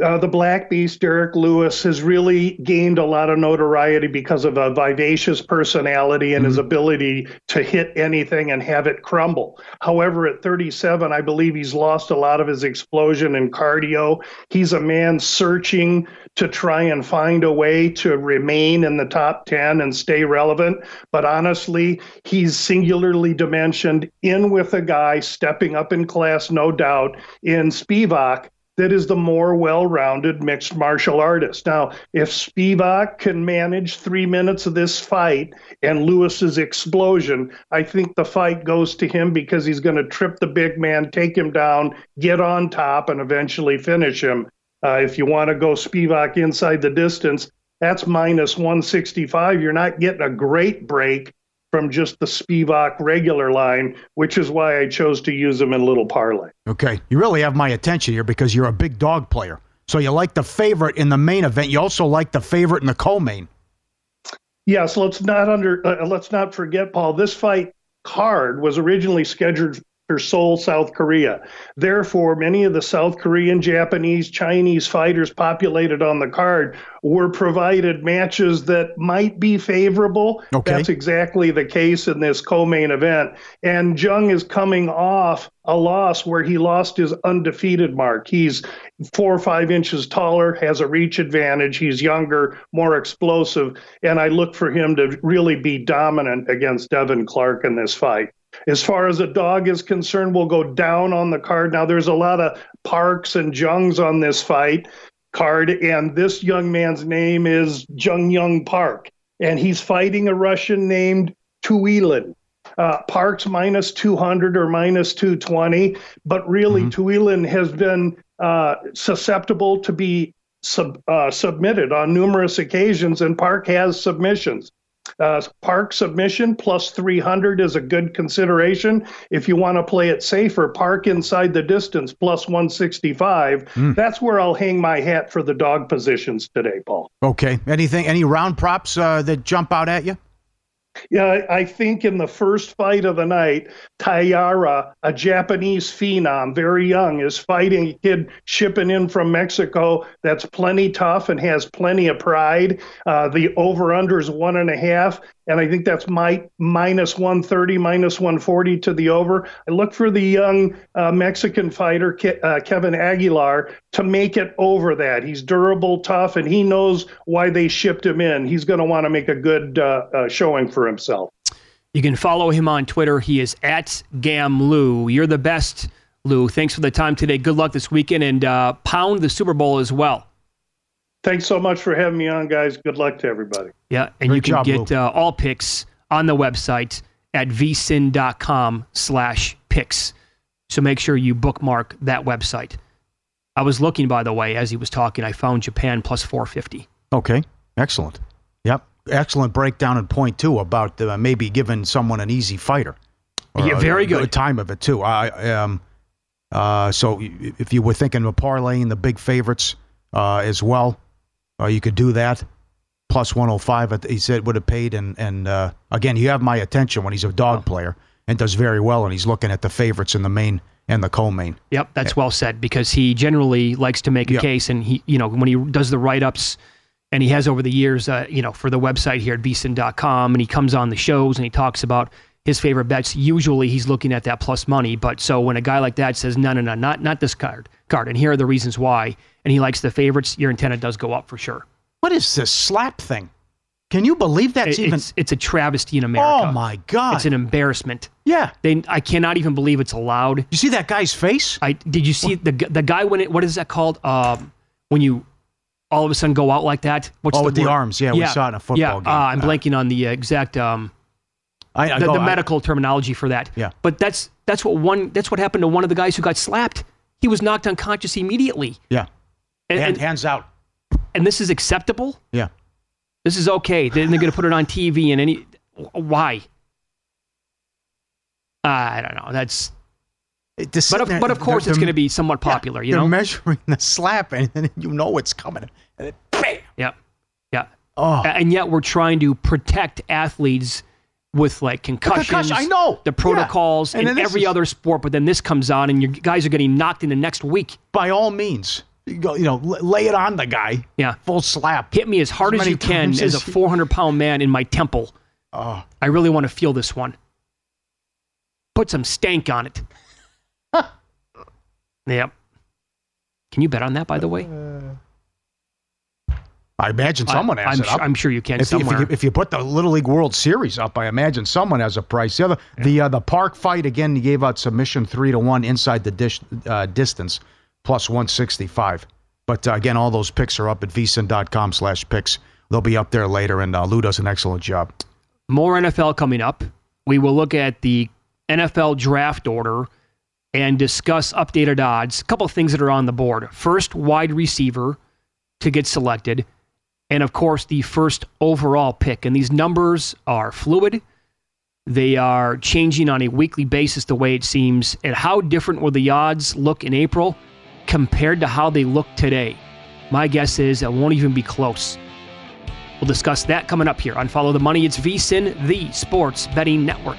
Uh, the Black Beast, Derek Lewis, has really gained a lot of notoriety because of a vivacious personality and mm-hmm. his ability to hit anything and have it crumble. However, at thirty-seven, I believe he's lost a lot of his explosion and cardio. He's a man searching to try and find a way to remain in the top ten and stay relevant. But honestly, he's singularly dimensioned in with a guy stepping up in class, no doubt, in Spivak, that is the more well-rounded mixed martial artist. Now, if Spivak can manage three minutes of this fight and Lewis's explosion, I think the fight goes to him because he's going to trip the big man, take him down, get on top, and eventually finish him. Uh, if you want to go Spivak inside the distance, that's minus one sixty-five. You're not getting a great break from just the Spivak regular line, which is why I chose to use them in little parlay. Okay. You really have my attention here because you're a big dog player. So you like the favorite in the main event. You also like the favorite in the co-main. Yes. Let's not under, uh, let's not forget, Paul, this fight card was originally scheduled for Seoul, South Korea. Therefore, many of the South Korean, Japanese, Chinese fighters populated on the card were provided matches that might be favorable. Okay. That's exactly the case in this co-main event. And Jung is coming off a loss where he lost his undefeated mark. He's four or five inches taller, has a reach advantage. He's younger, more explosive. And I look for him to really be dominant against Devin Clark in this fight. As far as a dog is concerned, we'll go down on the card. Now, there's a lot of Parks and Jungs on this fight card, and this young man's name is Jung Young Park, and he's fighting a Russian named Tuilin. Uh, Parks minus two hundred or minus two twenty, but really mm-hmm. Tuilin has been uh, susceptible to be sub, uh, submitted on numerous occasions, and Park has submissions. Uh, park submission plus three hundred is a good consideration. If you want to play it safer, park inside the distance plus one sixty-five. Mm. That's where I'll hang my hat for the dog positions today, Paul. Okay. Anything, any round props uh, that jump out at you? Yeah, I think in the first fight of the night, Tayara, a Japanese phenom, very young, is fighting a kid shipping in from Mexico that's plenty tough and has plenty of pride. Uh, the over-under is one and a half, and I think that's my minus one thirty, minus one forty to the over. I look for the young uh, Mexican fighter, Ke- uh, Kevin Aguilar, to make it over that. He's durable, tough, and he knows why they shipped him in. He's going to want to make a good uh, uh, showing for himself. You can follow him on Twitter. He is at GamLou. You're the best, Lou. Thanks for the time today. Good luck this weekend, and uh, pound the Super Bowl as well. Thanks so much for having me on, guys. Good luck to everybody. Yeah, and Great you can job, get uh, all picks on the website at vsin.com slash picks. So make sure you bookmark that website. I was looking, by the way, as he was talking, I found Japan plus four fifty. Okay, excellent. Yep. Excellent breakdown and point, too, about uh, maybe giving someone an easy fighter. Or, yeah, very uh, good. Good time of it, too. I um, uh, So if you were thinking of parlaying the big favorites uh, as well, uh, you could do that. Plus one oh five, he said, would have paid. And, and uh, again, you have my attention when he's a dog oh. player and does very well, and he's looking at the favorites in the main and the co-main. Yep, that's yeah. well said, because he generally likes to make a yep. case, and he, you know, when he does the write-ups, and he has over the years, uh, you know, for the website here at V S I N dot com, and he comes on the shows and he talks about his favorite bets. Usually he's looking at that plus money. But so when a guy like that says, no, no, no, not not this card, card, and here are the reasons why, and he likes the favorites, your antenna does go up for sure. What is this slap thing? Can you believe that's it's, even... It's a travesty in America. Oh, my God. It's an embarrassment. Yeah. They, I cannot even believe it's allowed. You see that guy's face? I Did you see what? the the guy when it... What is that called? Um, when you... all of a sudden go out like that. What's oh, the with word? the arms. Yeah, yeah, we saw it in a football yeah. game. Uh, I'm uh, blanking on the exact um, I, I the, go, the medical I, terminology for that. Yeah. But that's that's what one that's what happened to one of the guys who got slapped. He was knocked unconscious immediately. Yeah. And, Hand, and hands out. And this is acceptable? Yeah. This is okay. Then they're going to put it on T V and any why? Uh, I don't know. That's It, this, but, of, but of course, it's going to be somewhat popular. Yeah, you know, they're measuring the slap, and then you know it's coming. And it, bam! Yeah, yeah. Oh. And yet, we're trying to protect athletes with like concussions. The concussion, I know the protocols yeah. in every is, other sport. But then this comes on, and your guys are getting knocked in the next week. By all means, you go. You know, lay it on the guy. Yeah, full slap. Hit me as hard as, as you can as, as a four hundred pound man in my temple. Oh. I really want to feel this one. Put some stank on it. Yep. Can you bet on that, by the way? Uh, I imagine someone has I'm it up. Sure, I'm sure you can if, somewhere. If you, if you put the Little League World Series up, I imagine someone has a price. The other, yeah. the uh, the park fight, again, he gave out submission three to one inside the dish, uh, distance, plus one sixty-five. But, uh, again, all those picks are up at vsin.com slash picks. They'll be up there later, and uh, Lou does an excellent job. More N F L coming up. We will look at the N F L draft order and discuss updated odds. A couple of things that are on the board. First wide receiver to get selected, and of course the first overall pick. And these numbers are fluid. They are changing on a weekly basis the way it seems. And how different will the odds look in April compared to how they look today? My guess is it won't even be close. We'll discuss that coming up here on Follow the Money. It's V S I N, the Sports Betting Network.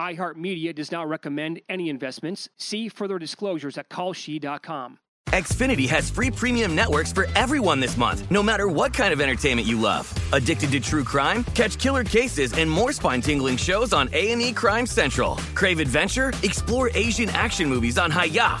iHeartMedia does not recommend any investments. See further disclosures at Kalshi dot com. Xfinity has free premium networks for everyone this month, no matter what kind of entertainment you love. Addicted to true crime? Catch killer cases and more spine-tingling shows on A and E Crime Central. Crave adventure? Explore Asian action movies on Hayah.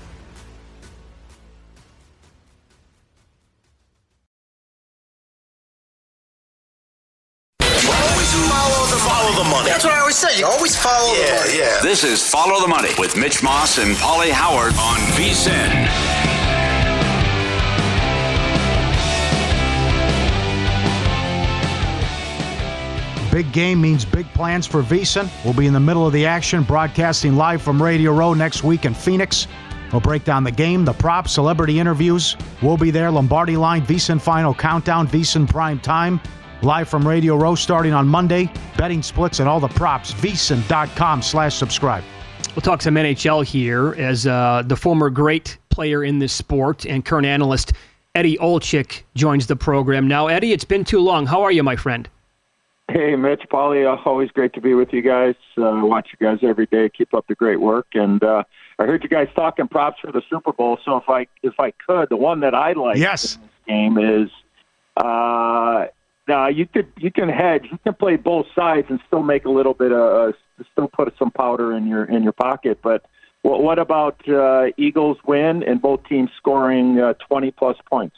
That's what I always say. You always follow yeah, the money. Yeah. This is Follow the Money with Mitch Moss and Paulie Howard on V S I N. Big game means big plans for V S I N. We'll be in the middle of the action, broadcasting live from Radio Row next week in Phoenix. We'll break down the game, the props, celebrity interviews. We'll be there. Lombardi Line, V S I N Final Countdown, V S I N Prime Time. Live from Radio Row starting on Monday. Betting splits and all the props. V S I N dot com slash subscribe. We'll talk some N H L here as uh, the former great player in this sport and current analyst Eddie Olczyk joins the program. Now, Eddie, it's been too long. How are you, my friend? Hey, Mitch, Paulie, always great to be with you guys. Uh, watch you guys every day. Keep up the great work. And uh, I heard you guys talking props for the Super Bowl. So if I if I could, the one that I like yes. in this game is... Uh, Now, you could you can hedge, you can play both sides and still make a little bit of, uh, still put some powder in your in your pocket. But what, what about uh, Eagles win and both teams scoring uh, twenty plus points?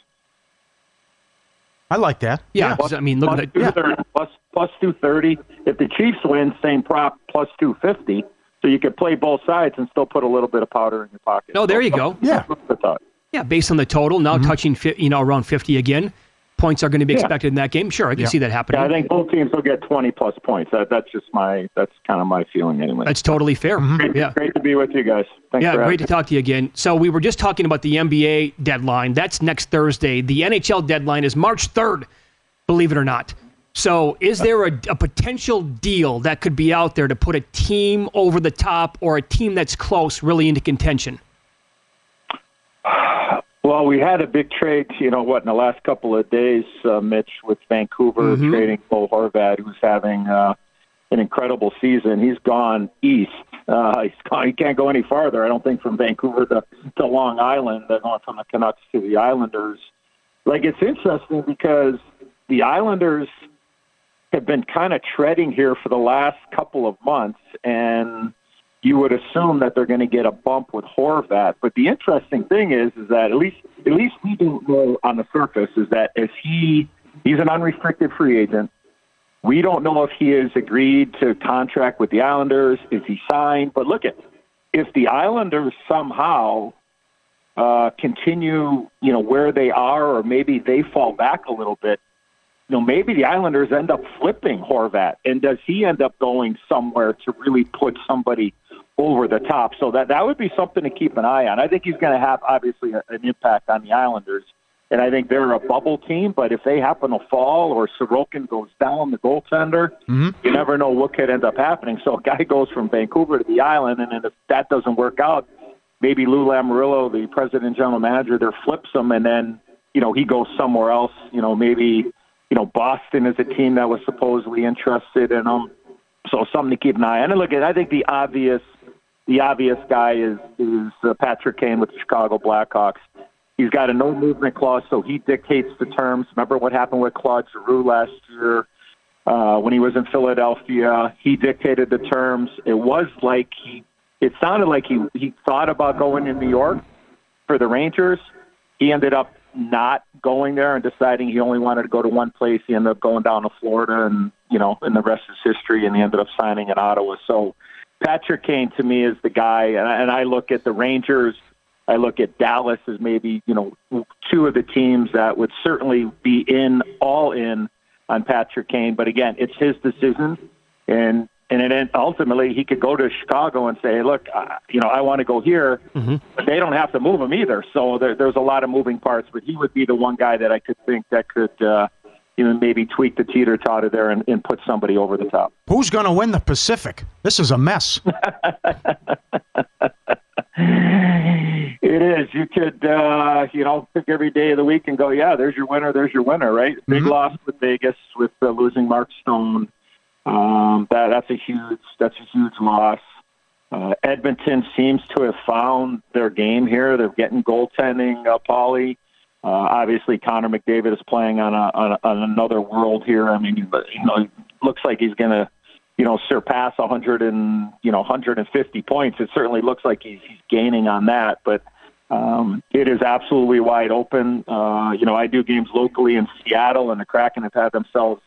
I like that. Yeah, yeah. Plus, I mean, look plus at that. Yeah. Plus plus two thirty. If the Chiefs win, same prop plus two fifty. So you could play both sides and still put a little bit of powder in your pocket. No, there so, you go. Yeah, yeah. Based on the total, now mm-hmm. touching you know around fifty again. Points are going to be expected yeah. in that game. Sure, I can yeah. see that happening. Yeah, I think both teams will get twenty-plus points. That, that's just my – that's kind of my feeling anyway. That's totally fair. Mm-hmm. Great, yeah. great to be with you guys. Thanks yeah, for great to me. talk to you again. So we were just talking about the N B A deadline. That's next Thursday. The N H L deadline is March third, believe it or not. So is there a, a potential deal that could be out there to put a team over the top or a team that's close really into contention? Well, we had a big trade, you know, what, in the last couple of days, uh, Mitch, with Vancouver mm-hmm. trading Bo Horvat, who's having uh, an incredible season. He's gone east. Uh, he's gone, he can't go any farther, I don't think, from Vancouver to, to Long Island. They're going from the Canucks to the Islanders. Like, it's interesting because the Islanders have been kind of treading here for the last couple of months, and you would assume that they're going to get a bump with Horvat. But the interesting thing is, is that at least, at least we don't know on the surface is that if he, he's an unrestricted free agent, we don't know if he has agreed to contract with the Islanders, if he signed, but look at, if the Islanders somehow uh, continue, you know, where they are, or maybe they fall back a little bit, you know, maybe the Islanders end up flipping Horvat. And does he end up going somewhere to really put somebody over the top? So that, that would be something to keep an eye on. I think he's going to have, obviously, a, an impact on the Islanders. And I think they're a bubble team, but if they happen to fall or Sorokin goes down, the goaltender, mm-hmm. you never know what could end up happening. So a guy goes from Vancouver to the island, and then if that doesn't work out, maybe Lou Lamoriello, the president and general manager, there flips him, and then, you know, he goes somewhere else, you know, maybe... You know, Boston is a team that was supposedly interested in him, so something to keep an eye on. And look, I think the obvious, the obvious guy is is uh, Patrick Kane with the Chicago Blackhawks. He's got a no-movement clause, so he dictates the terms. Remember what happened with Claude Giroux last year uh, when he was in Philadelphia? He dictated the terms. It was like he – it sounded like he, he thought about going to New York for the Rangers. He ended up not going there and deciding he only wanted to go to one place. He ended up going down to Florida, and, you know, and the rest is history, and he ended up signing in Ottawa. So Patrick Kane, to me, is the guy, and I, and I look at the Rangers – I look at Dallas as maybe, you know, two of the teams that would certainly be in, all in on Patrick Kane. But again, it's his decision. And and it, ultimately, he could go to Chicago and say, look, uh, you know, I want to go here. Mm-hmm. But they don't have to move him either. So there, there's a lot of moving parts. But he would be the one guy that I could think that could uh, you know, maybe tweak the teeter-totter there and, and put somebody over the top. Who's going to win the Pacific? This is a mess. It is. You could, uh, you know, pick every day of the week and go, yeah, there's your winner, there's your winner, right? Mm-hmm. Big loss with Vegas with uh, losing Mark Stone. Um, that that's a huge that's a huge loss. Uh, Edmonton seems to have found their game here. They're getting goaltending, uh, Paulie. Uh, obviously, Connor McDavid is playing on a, on, a, on another world here. I mean, you know, it looks like he's going to, you know, surpass one hundred and, you know, one hundred fifty points. It certainly looks like he's, he's gaining on that, but um, it is absolutely wide open. Uh, you know, I do games locally in Seattle, and the Kraken have had themselves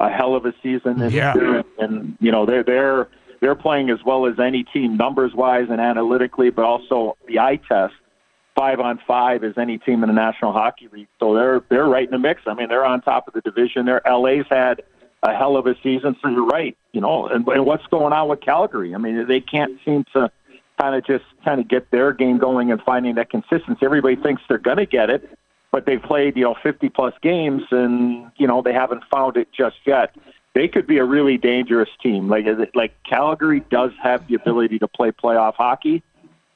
a hell of a season this yeah. year, and you know they're they're they're playing as well as any team numbers wise and analytically, but also the eye test. Five on five is any team in the National Hockey League, so they're they're right in the mix. I mean, they're on top of the division. Their L A's had a hell of a season, so you're right, you know, and, and what's going on with Calgary? I mean, they can't seem to kind of just kind of get their game going and finding that consistency. Everybody thinks they're going to get it, but they've played, you know, fifty-plus games, and, you know, they haven't found it just yet. They could be a really dangerous team. Like, like Calgary does have the ability to play playoff hockey,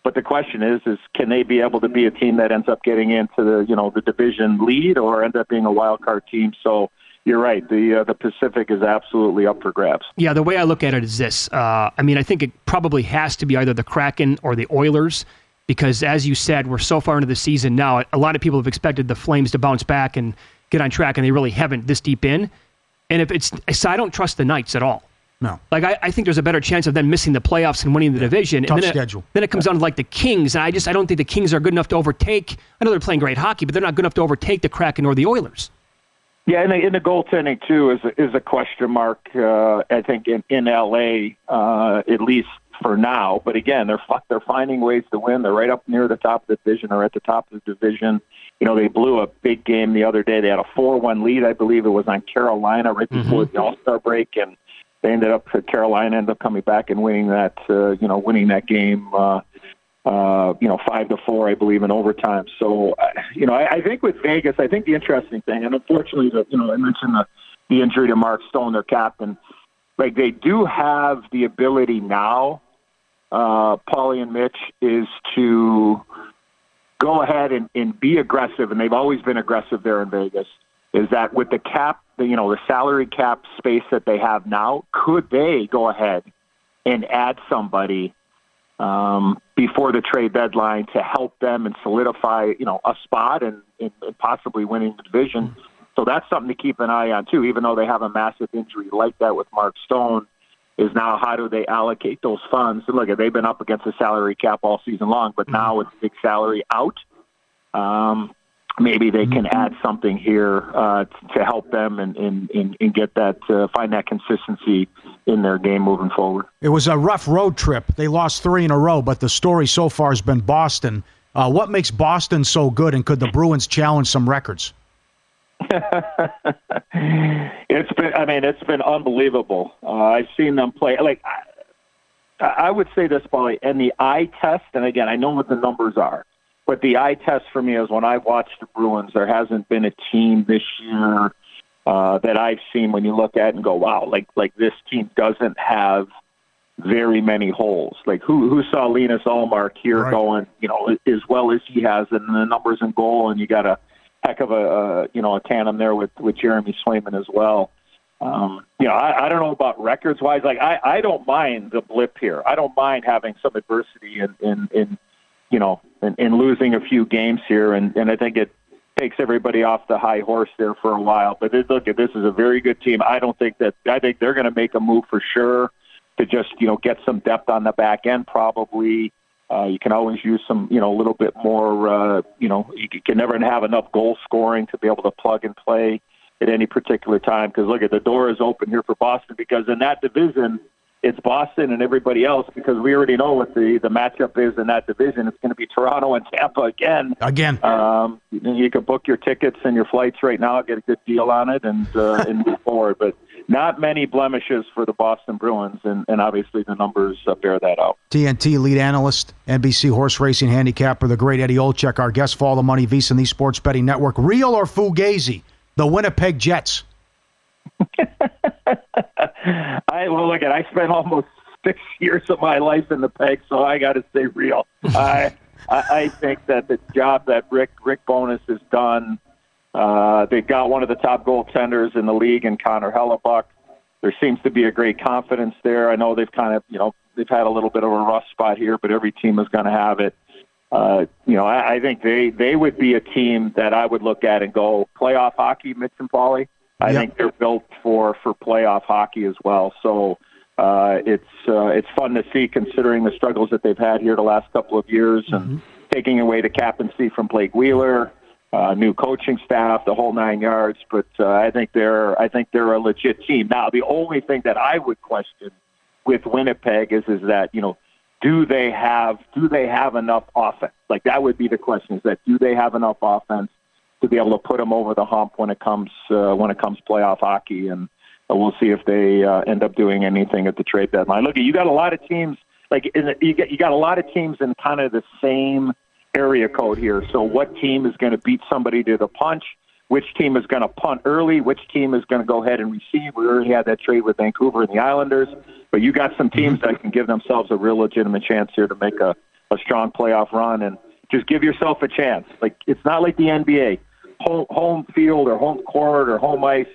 but the question is, is can they be able to be a team that ends up getting into the, you know, the division lead or end up being a wild-card team? So, you're right. The uh, the Pacific is absolutely up for grabs. Yeah, the way I look at it is this. Uh, I mean, I think it probably has to be either the Kraken or the Oilers because, as you said, we're so far into the season now. A lot of people have expected the Flames to bounce back and get on track, and they really haven't this deep in. And if it's, so I don't trust the Knights at all. No. Like, I, I think there's a better chance of them missing the playoffs and winning the division. Tough and then schedule. It, then it comes yeah. down to, like, the Kings, and I just I don't think the Kings are good enough to overtake. I know they're playing great hockey, but they're not good enough to overtake the Kraken or the Oilers. Yeah, and the, and the goaltending, too, is a, is a question mark, uh, I think, in, in L A, uh, at least for now. But, again, they're they're finding ways to win. They're right up near the top of the division or at the top of the division. You know, they blew a big game the other day. They had a four one lead, I believe. It was on Carolina right before mm-hmm. the All-Star break, and they ended up – Carolina ended up coming back and winning that, uh, you know, winning that game, uh, uh, you know, five to four, I believe, in overtime. So, you know, I, I think with Vegas, I think the interesting thing, and unfortunately, the, you know, I mentioned the, the injury to Mark Stone, their captain. Like, they do have the ability now, uh, Paulie and Mitch, is to go ahead and, and be aggressive, and they've always been aggressive there in Vegas, is that with the cap, the, you know, the salary cap space that they have now, could they go ahead and add somebody Um, before the trade deadline to help them and solidify, you know, a spot and, and possibly winning the division? So that's something to keep an eye on too. Even though they have a massive injury like that with Mark Stone, is now how do they allocate those funds? So look, they've been up against the salary cap all season long, but now with big salary out, um, maybe they can add something here uh, to help them and, and, and, and get that uh, find that consistency in their game moving forward. It was a rough road trip. They lost three in a row, but the story so far has been Boston. Uh, what makes Boston so good, and could the Bruins challenge some records? It's been, I mean, it's been unbelievable. Uh, I've seen them play. Like, I, I would say this, Paulie, and the eye test, and again, I know what the numbers are. But the eye test for me is when I watch the Bruins, there hasn't been a team this year uh, that I've seen when you look at and go, wow, like like this team doesn't have very many holes. Like who who saw Linus Ullmark here right. going, you know, as well as he has, and the numbers in goal, and you got a heck of a uh, you know a tandem there with, with Jeremy Swayman as well. Um, you know, I, I don't know about records wise. Like I, I don't mind the blip here. I don't mind having some adversity in in, in you know. in, in losing a few games here, and, and I think it takes everybody off the high horse there for a while. But it, look, this is a very good team. I don't think that I think they're going to make a move for sure to just, you know, get some depth on the back end probably. Uh, you can always use some, you know, a little bit more, uh, you know, you can never have enough goal scoring to be able to plug and play at any particular time. Because, look, at the door is open here for Boston, because in that division, it's Boston and everybody else, because we already know what the, the matchup is in that division. It's going to be Toronto and Tampa again. Again. Um, you can book your tickets and your flights right now, get a good deal on it, and, uh, and move forward. But not many blemishes for the Boston Bruins, and, and obviously the numbers uh, bear that out. T N T lead analyst, N B C horse racing handicapper, the great Eddie Olczyk, our guest, Follow the Money, VSiN, the Sports Betting Network. Real or Fugazi, the Winnipeg Jets? I well, look at I spent almost six years of my life in the peg, so I got to stay real. I, I I think that the job that Rick Rick Bowness has done. Uh, they got one of the top goaltenders in the league in Connor Hellebuck. There seems to be a great confidence there. I know they've kind of, you know, they've had a little bit of a rough spot here, but every team is going to have it. Uh, you know, I, I think they, they would be a team that I would look at and go playoff hockey, Mitch and Paulie. I yep. think they're built for, for playoff hockey as well. So uh, it's uh, it's fun to see, considering the struggles that they've had here the last couple of years, mm-hmm. and taking away the captaincy from Blake Wheeler. Uh, new coaching staff, the whole nine yards, but uh, I think they're I think they're a legit team. Now, the only thing that I would question with Winnipeg is is that, you know, do they have do they have enough offense? Like, that would be the question: is that do they have enough offense to be able to put them over the hump when it comes uh, when it comes playoff hockey? And we'll see if they uh, end up doing anything at the trade deadline. Look, you got a lot of teams like in the, you got you got a lot of teams in kind of the same area code here. So what team is going to beat somebody to the punch? Which team is going to punt early? Which team is going to go ahead and receive? We already had that trade with Vancouver and the Islanders, but you got some teams that can give themselves a real legitimate chance here to make a, a strong playoff run, and just give yourself a chance. Like, it's not like the N B A. Home, home field or home court or home ice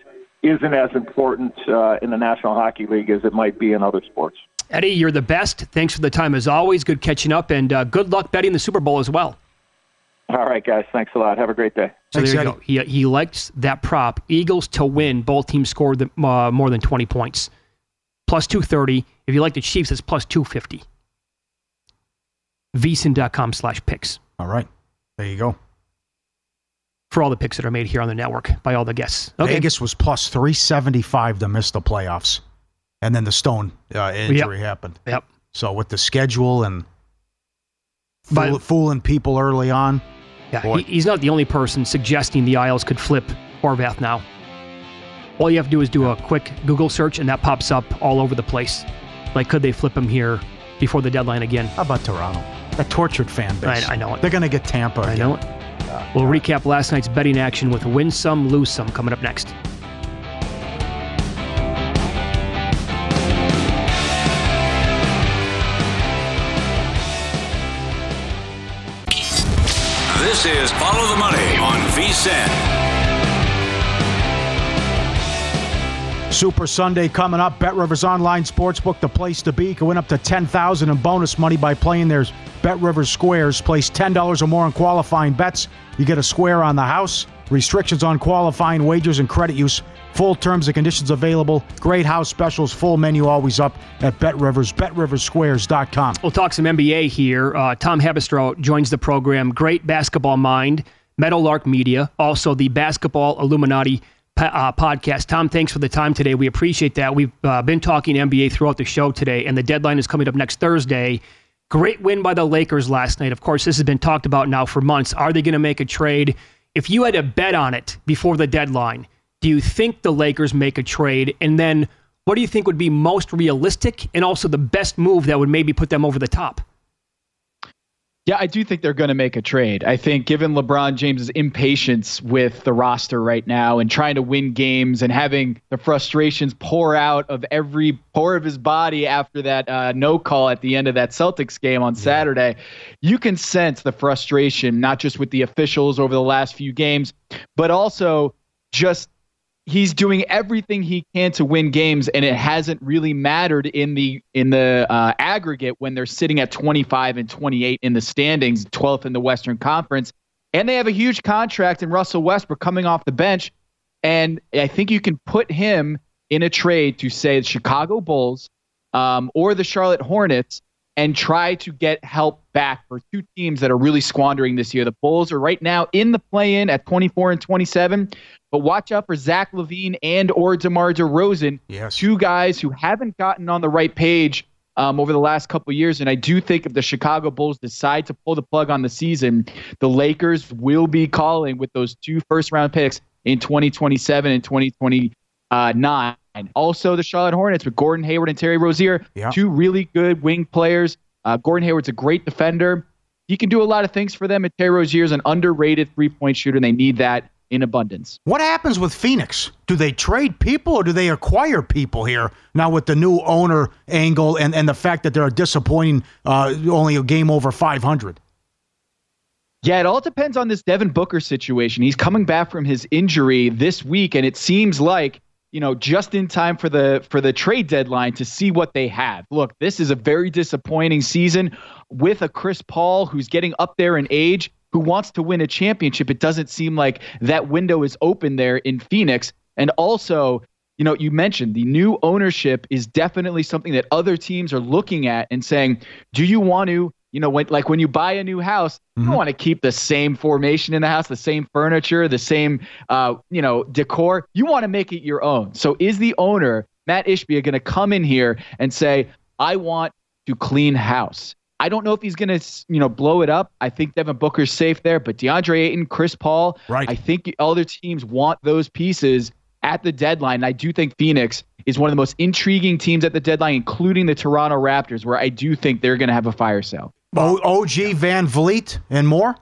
isn't as important uh, in the National Hockey League as it might be in other sports. Eddie, you're the best. Thanks for the time as always. Good catching up, and uh, good luck betting the Super Bowl as well. All right, guys. Thanks a lot. Have a great day. So thanks, there you Eddie. go. He, he likes that prop. Eagles to win. Both teams scored the, uh, more than twenty points. Plus two thirty. If you like the Chiefs, it's plus two fifty. VSiN.com slash picks. All right. There you go. For all the picks that are made here on the network by all the guests. Okay. Vegas was plus three seventy-five to miss the playoffs. And then the Stone uh, injury yep. happened. Yep. So with the schedule and fool, but, fooling people early on. Yeah, he, he's not the only person suggesting the Isles could flip Horvath now. All you have to do is do yep. a quick Google search, and that pops up all over the place. Like, could they flip him here before the deadline again? How about Toronto? That tortured fan base. I, I know it. They're going to get Tampa I again. know it. Uh, we'll recap last night's betting action with Win Some, Lose Some coming up next. This is Follow the Money on VSiN. Super Sunday coming up. Bet Rivers Online Sportsbook, the place to be. You can win up to ten thousand dollars in bonus money by playing their Bet Rivers Squares. Place ten dollars or more on qualifying bets. You get a square on the house. Restrictions on qualifying wagers and credit use. Full terms and conditions available. Great house specials. Full menu always up at Bet Rivers. Bet Rivers Squares dot com. We'll talk some N B A here. Uh, Tom Haberstroh joins the program. Great basketball mind. Meadowlark Media. Also the Basketball Illuminati uh, podcast. Tom, thanks for the time today. We appreciate that. We've uh, been talking N B A throughout the show today, and the deadline is coming up next Thursday. Great win by the Lakers last night. Of course, this has been talked about now for months. Are they going to make a trade? If you had a bet on it before the deadline, do you think the Lakers make a trade? And then what do you think would be most realistic and also the best move that would maybe put them over the top? Yeah, I do think they're going to make a trade. I think given LeBron James's impatience with the roster right now and trying to win games and having the frustrations pour out of every pore of his body after that uh, no call at the end of that Celtics game on yeah. Saturday, you can sense the frustration, not just with the officials over the last few games, but also just he's doing everything he can to win games, and it hasn't really mattered in the in the uh, aggregate when they're sitting at twenty-five and twenty-eight in the standings, twelfth in the Western Conference. And they have a huge contract in Russell Westbrook coming off the bench. And I think you can put him in a trade to, say, the Chicago Bulls um, or the Charlotte Hornets and try to get help back for two teams that are really squandering this year. The Bulls are right now in the play-in at twenty-four and twenty-seven, but watch out for Zach LaVine and or DeMar DeRozan, yes. two guys who haven't gotten on the right page um, over the last couple of years. And I do think if the Chicago Bulls decide to pull the plug on the season, the Lakers will be calling with those two first-round picks in twenty twenty-seven and twenty twenty-nine. And also the Charlotte Hornets with Gordon Hayward and Terry Rozier, yeah. two really good wing players. Uh, Gordon Hayward's a great defender. He can do a lot of things for them. And Terry Rozier's an underrated three-point shooter, and they need that in abundance. What happens with Phoenix? Do they trade people or do they acquire people here? Now with the new owner angle and, and the fact that they're disappointing uh, only a game over five hundred. Yeah, it all depends on this Devin Booker situation. He's coming back from his injury this week, and it seems like, you know, just in time for the for the trade deadline to see what they have. Look, this is a very disappointing season with a Chris Paul who's getting up there in age, who wants to win a championship. It doesn't seem like that window is open there in Phoenix. And also, you know, you mentioned the new ownership is definitely something that other teams are looking at and saying, do you want to, you know, when, like when you buy a new house, you don't want to keep the same formation in the house, the same furniture, the same, uh, you know, decor. You want to make it your own. So is the owner, Matt Ishbia, going to come in here and say, I want to clean house? I don't know if he's going to, you know, blow it up. I think Devin Booker's safe there, but DeAndre Ayton, Chris Paul, right. I think other teams want those pieces at the deadline. And I do think Phoenix is one of the most intriguing teams at the deadline, including the Toronto Raptors, where I do think they're going to have a fire sale. O G Van Vliet and more?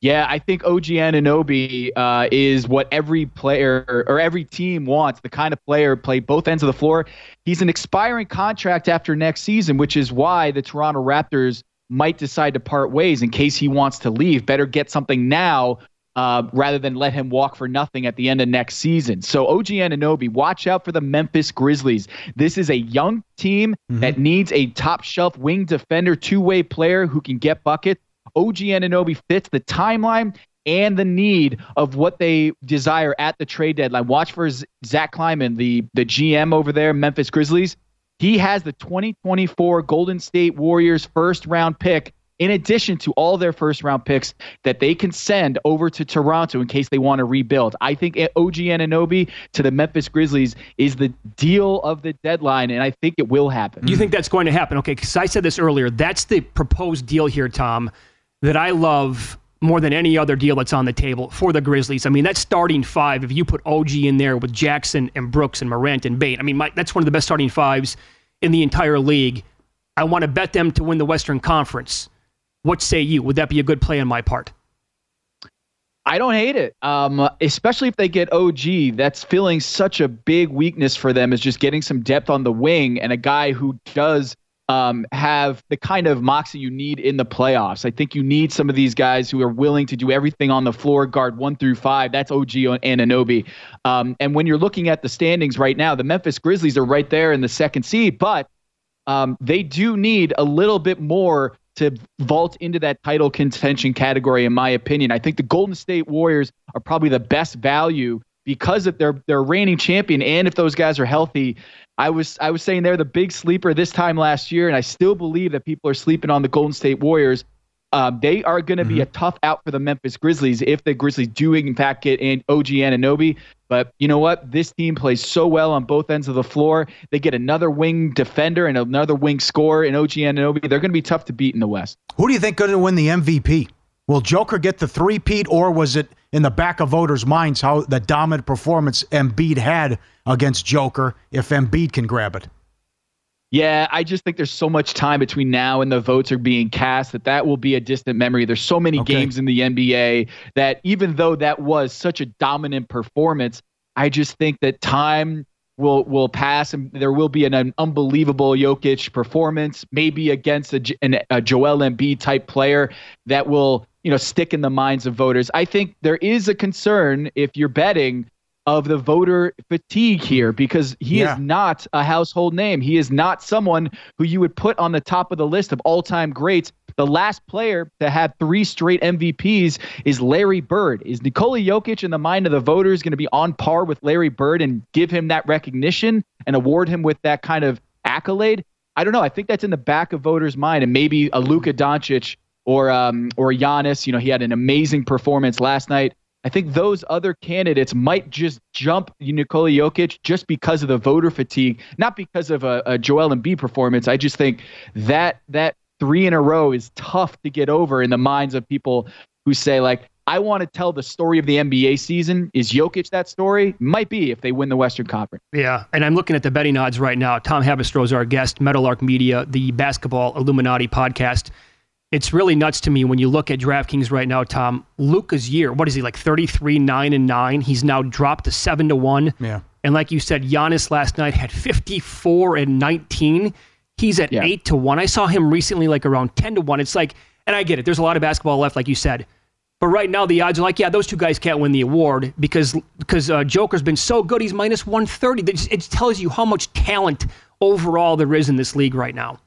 Yeah, I think O G Anunoby uh, is what every player or every team wants, the kind of player play both ends of the floor. He's an expiring contract after next season, which is why the Toronto Raptors might decide to part ways in case he wants to leave. Better get something now uh, rather than let him walk for nothing at the end of next season. So O G Anunoby, watch out for the Memphis Grizzlies. This is a young team mm-hmm. that needs a top-shelf wing defender, two-way player who can get buckets. O G Anunoby fits the timeline and the need of what they desire at the trade deadline. Watch for Zach Kleiman, the, the G M over there, Memphis Grizzlies. He has the twenty twenty-four Golden State Warriors first round pick, in addition to all their first round picks that they can send over to Toronto in case they want to rebuild. I think O G Anunoby to the Memphis Grizzlies is the deal of the deadline, and I think it will happen. You think that's going to happen? Okay, because I said this earlier. That's the proposed deal here, Tom, that I love more than any other deal that's on the table for the Grizzlies. I mean, that starting five, if you put O G in there with Jackson and Brooks and Morant and Bate, I mean, my, that's one of the best starting fives in the entire league. I want to bet them to win the Western Conference. What say you? Would that be a good play on my part? I don't hate it, um, especially if they get O G. That's feeling such a big weakness for them, is just getting some depth on the wing and a guy who does Um, have the kind of moxie you need in the playoffs. I think you need some of these guys who are willing to do everything on the floor, guard one through five. That's O G Anunoby. Um, and when you're looking at the standings right now, the Memphis Grizzlies are right there in the second seed, but um, they do need a little bit more to vault into that title contention category, in my opinion. I think the Golden State Warriors are probably the best value because if they're they're reigning champion, and if those guys are healthy. I was I was saying they're the big sleeper this time last year, and I still believe that people are sleeping on the Golden State Warriors. Um, they are going to mm-hmm. be a tough out for the Memphis Grizzlies if the Grizzlies do in fact get an O G Anunoby. But you know what? This team plays so well on both ends of the floor. They get another wing defender and another wing scorer in O G Anunoby. They're going to be tough to beat in the West. Who do you think going to win the M V P? Will Joker get the three-peat, or was it in the back of voters' minds how the dominant performance Embiid had against Joker, if Embiid can grab it? Yeah, I just think there's so much time between now and the votes are being cast that that will be a distant memory. There's so many okay. games in the N B A that even though that was such a dominant performance, I just think that time will will pass, and there will be an, an unbelievable Jokic performance, maybe against a, an, a Joel Embiid-type player that will – you know, stick in the minds of voters. I think there is a concern if you're betting of the voter fatigue here, because he yeah. is not a household name. He is not someone who you would put on the top of the list of all-time greats. The last player to have three straight M V Ps is Larry Bird. Is Nikola Jokic in the mind of the voters going to be on par with Larry Bird and give him that recognition and award him with that kind of accolade? I don't know. I think that's in the back of voters' mind, and maybe a Luka Doncic or um, or Giannis. You know, he had an amazing performance last night. I think those other candidates might just jump Nikola Jokic just because of the voter fatigue, not because of a, a Joel Embiid performance. I just think that that three in a row is tough to get over in the minds of people who say, like, I want to tell the story of the N B A season. Is Jokic that story? Might be if they win the Western Conference. Yeah, and I'm looking at the betting odds right now. Tom Haberstroh is our guest, Meadowlark Media, the Basketball Illuminati podcast. It's really nuts to me when you look at DraftKings right now, Tom. Luka's year, what is he, like thirty-three, nine, and nine? He's now dropped to seven to one. Yeah. And like you said, Giannis last night had fifty-four and nineteen. He's at yeah. eight to one. I saw him recently like around ten to one. It's like, and I get it, there's a lot of basketball left, like you said. But right now the odds are like, yeah, those two guys can't win the award because because uh, Joker's been so good, he's minus one thirty. It tells you how much talent overall there is in this league right now.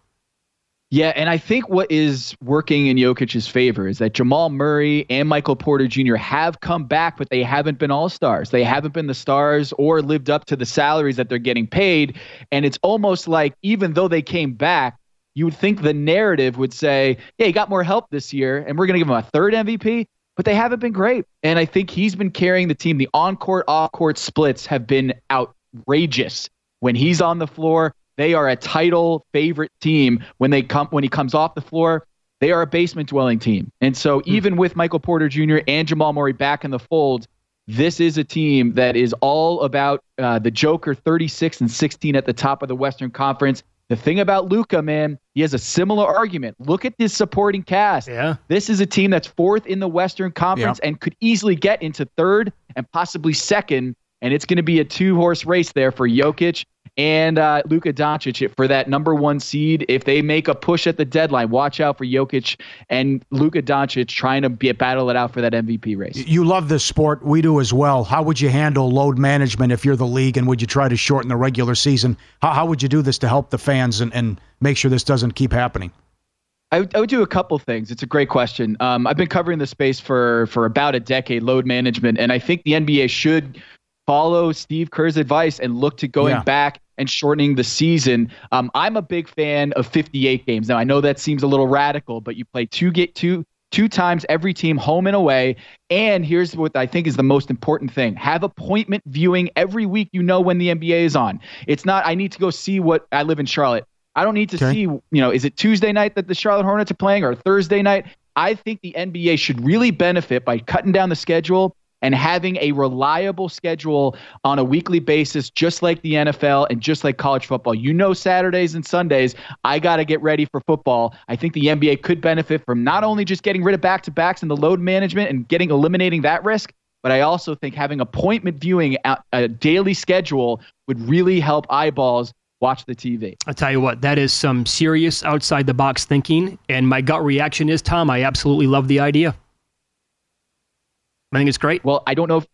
Yeah, and I think what is working in Jokic's favor is that Jamal Murray and Michael Porter Junior have come back, but they haven't been all-stars. They haven't been the stars or lived up to the salaries that they're getting paid. And it's almost like, even though they came back, you would think the narrative would say, yeah, he got more help this year, and we're going to give him a third M V P, but they haven't been great. And I think he's been carrying the team. The on-court, off-court splits have been outrageous. When he's on the floor, they are a title favorite team. When they come, when he comes off the floor, they are a basement dwelling team. And so mm-hmm. even with Michael Porter Junior and Jamal Murray back in the fold, this is a team that is all about uh, the Joker, thirty-six and sixteen at the top of the Western Conference. The thing about Luka, man, he has a similar argument. Look at this supporting cast. Yeah. This is a team that's fourth in the Western Conference yeah. and could easily get into third and possibly second. And it's going to be a two-horse race there for Jokic and uh, Luka Doncic for that number one seed. If they make a push at the deadline, watch out for Jokic and Luka Doncic trying to be, battle it out for that M V P race. You love this sport. We do as well. How would you handle load management if you're the league, and would you try to shorten the regular season? How, how would you do this to help the fans and, and make sure this doesn't keep happening? I would, I would do a couple things. It's a great question. Um, I've been covering the space for, for about a decade, load management, and I think the N B A should follow Steve Kerr's advice and look to going yeah. back and shortening the season. Um, I'm a big fan of fifty-eight games. Now, I know that seems a little radical, but you play two get two two times every team, home and away. And here's what I think is the most important thing. Have appointment viewing every week. You know when the N B A is on. It's not, I need to go see what, I live in Charlotte. I don't need to okay. see, you know, is it Tuesday night that the Charlotte Hornets are playing or Thursday night? I think the N B A should really benefit by cutting down the schedule and having a reliable schedule on a weekly basis, just like the N F L and just like college football. You know, Saturdays and Sundays, I got to get ready for football. I think the N B A could benefit from not only just getting rid of back-to-backs and the load management and getting eliminating that risk, but I also think having appointment viewing at a daily schedule would really help eyeballs watch the T V. I'll tell you what, that is some serious outside-the-box thinking, and my gut reaction is, Tom, I absolutely love the idea. I think it's great. Well, I don't know if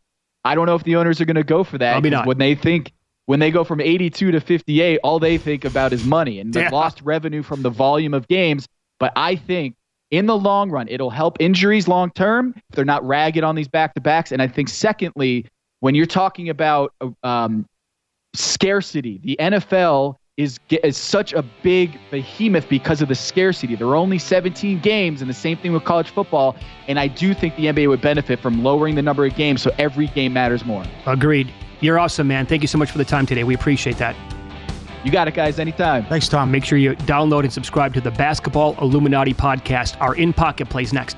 I don't know if the owners are going to go for that. Probably not. When they think when they go from eighty-two to fifty-eight, all they think about is money and yeah. the lost revenue from the volume of games. But I think in the long run, it'll help injuries long term if they're not ragged on these back to backs. And I think secondly, when you're talking about um, scarcity, the N F L is is such a big behemoth because of the scarcity. There are only seventeen games, and the same thing with college football. And I do think the N B A would benefit from lowering the number of games so every game matters more. Agreed. You're awesome, man. Thank you so much for the time today. We appreciate that. You got it, guys. Anytime. Thanks, Tom. Make sure you download and subscribe to the Basketball Illuminati podcast. Our in-pocket plays next.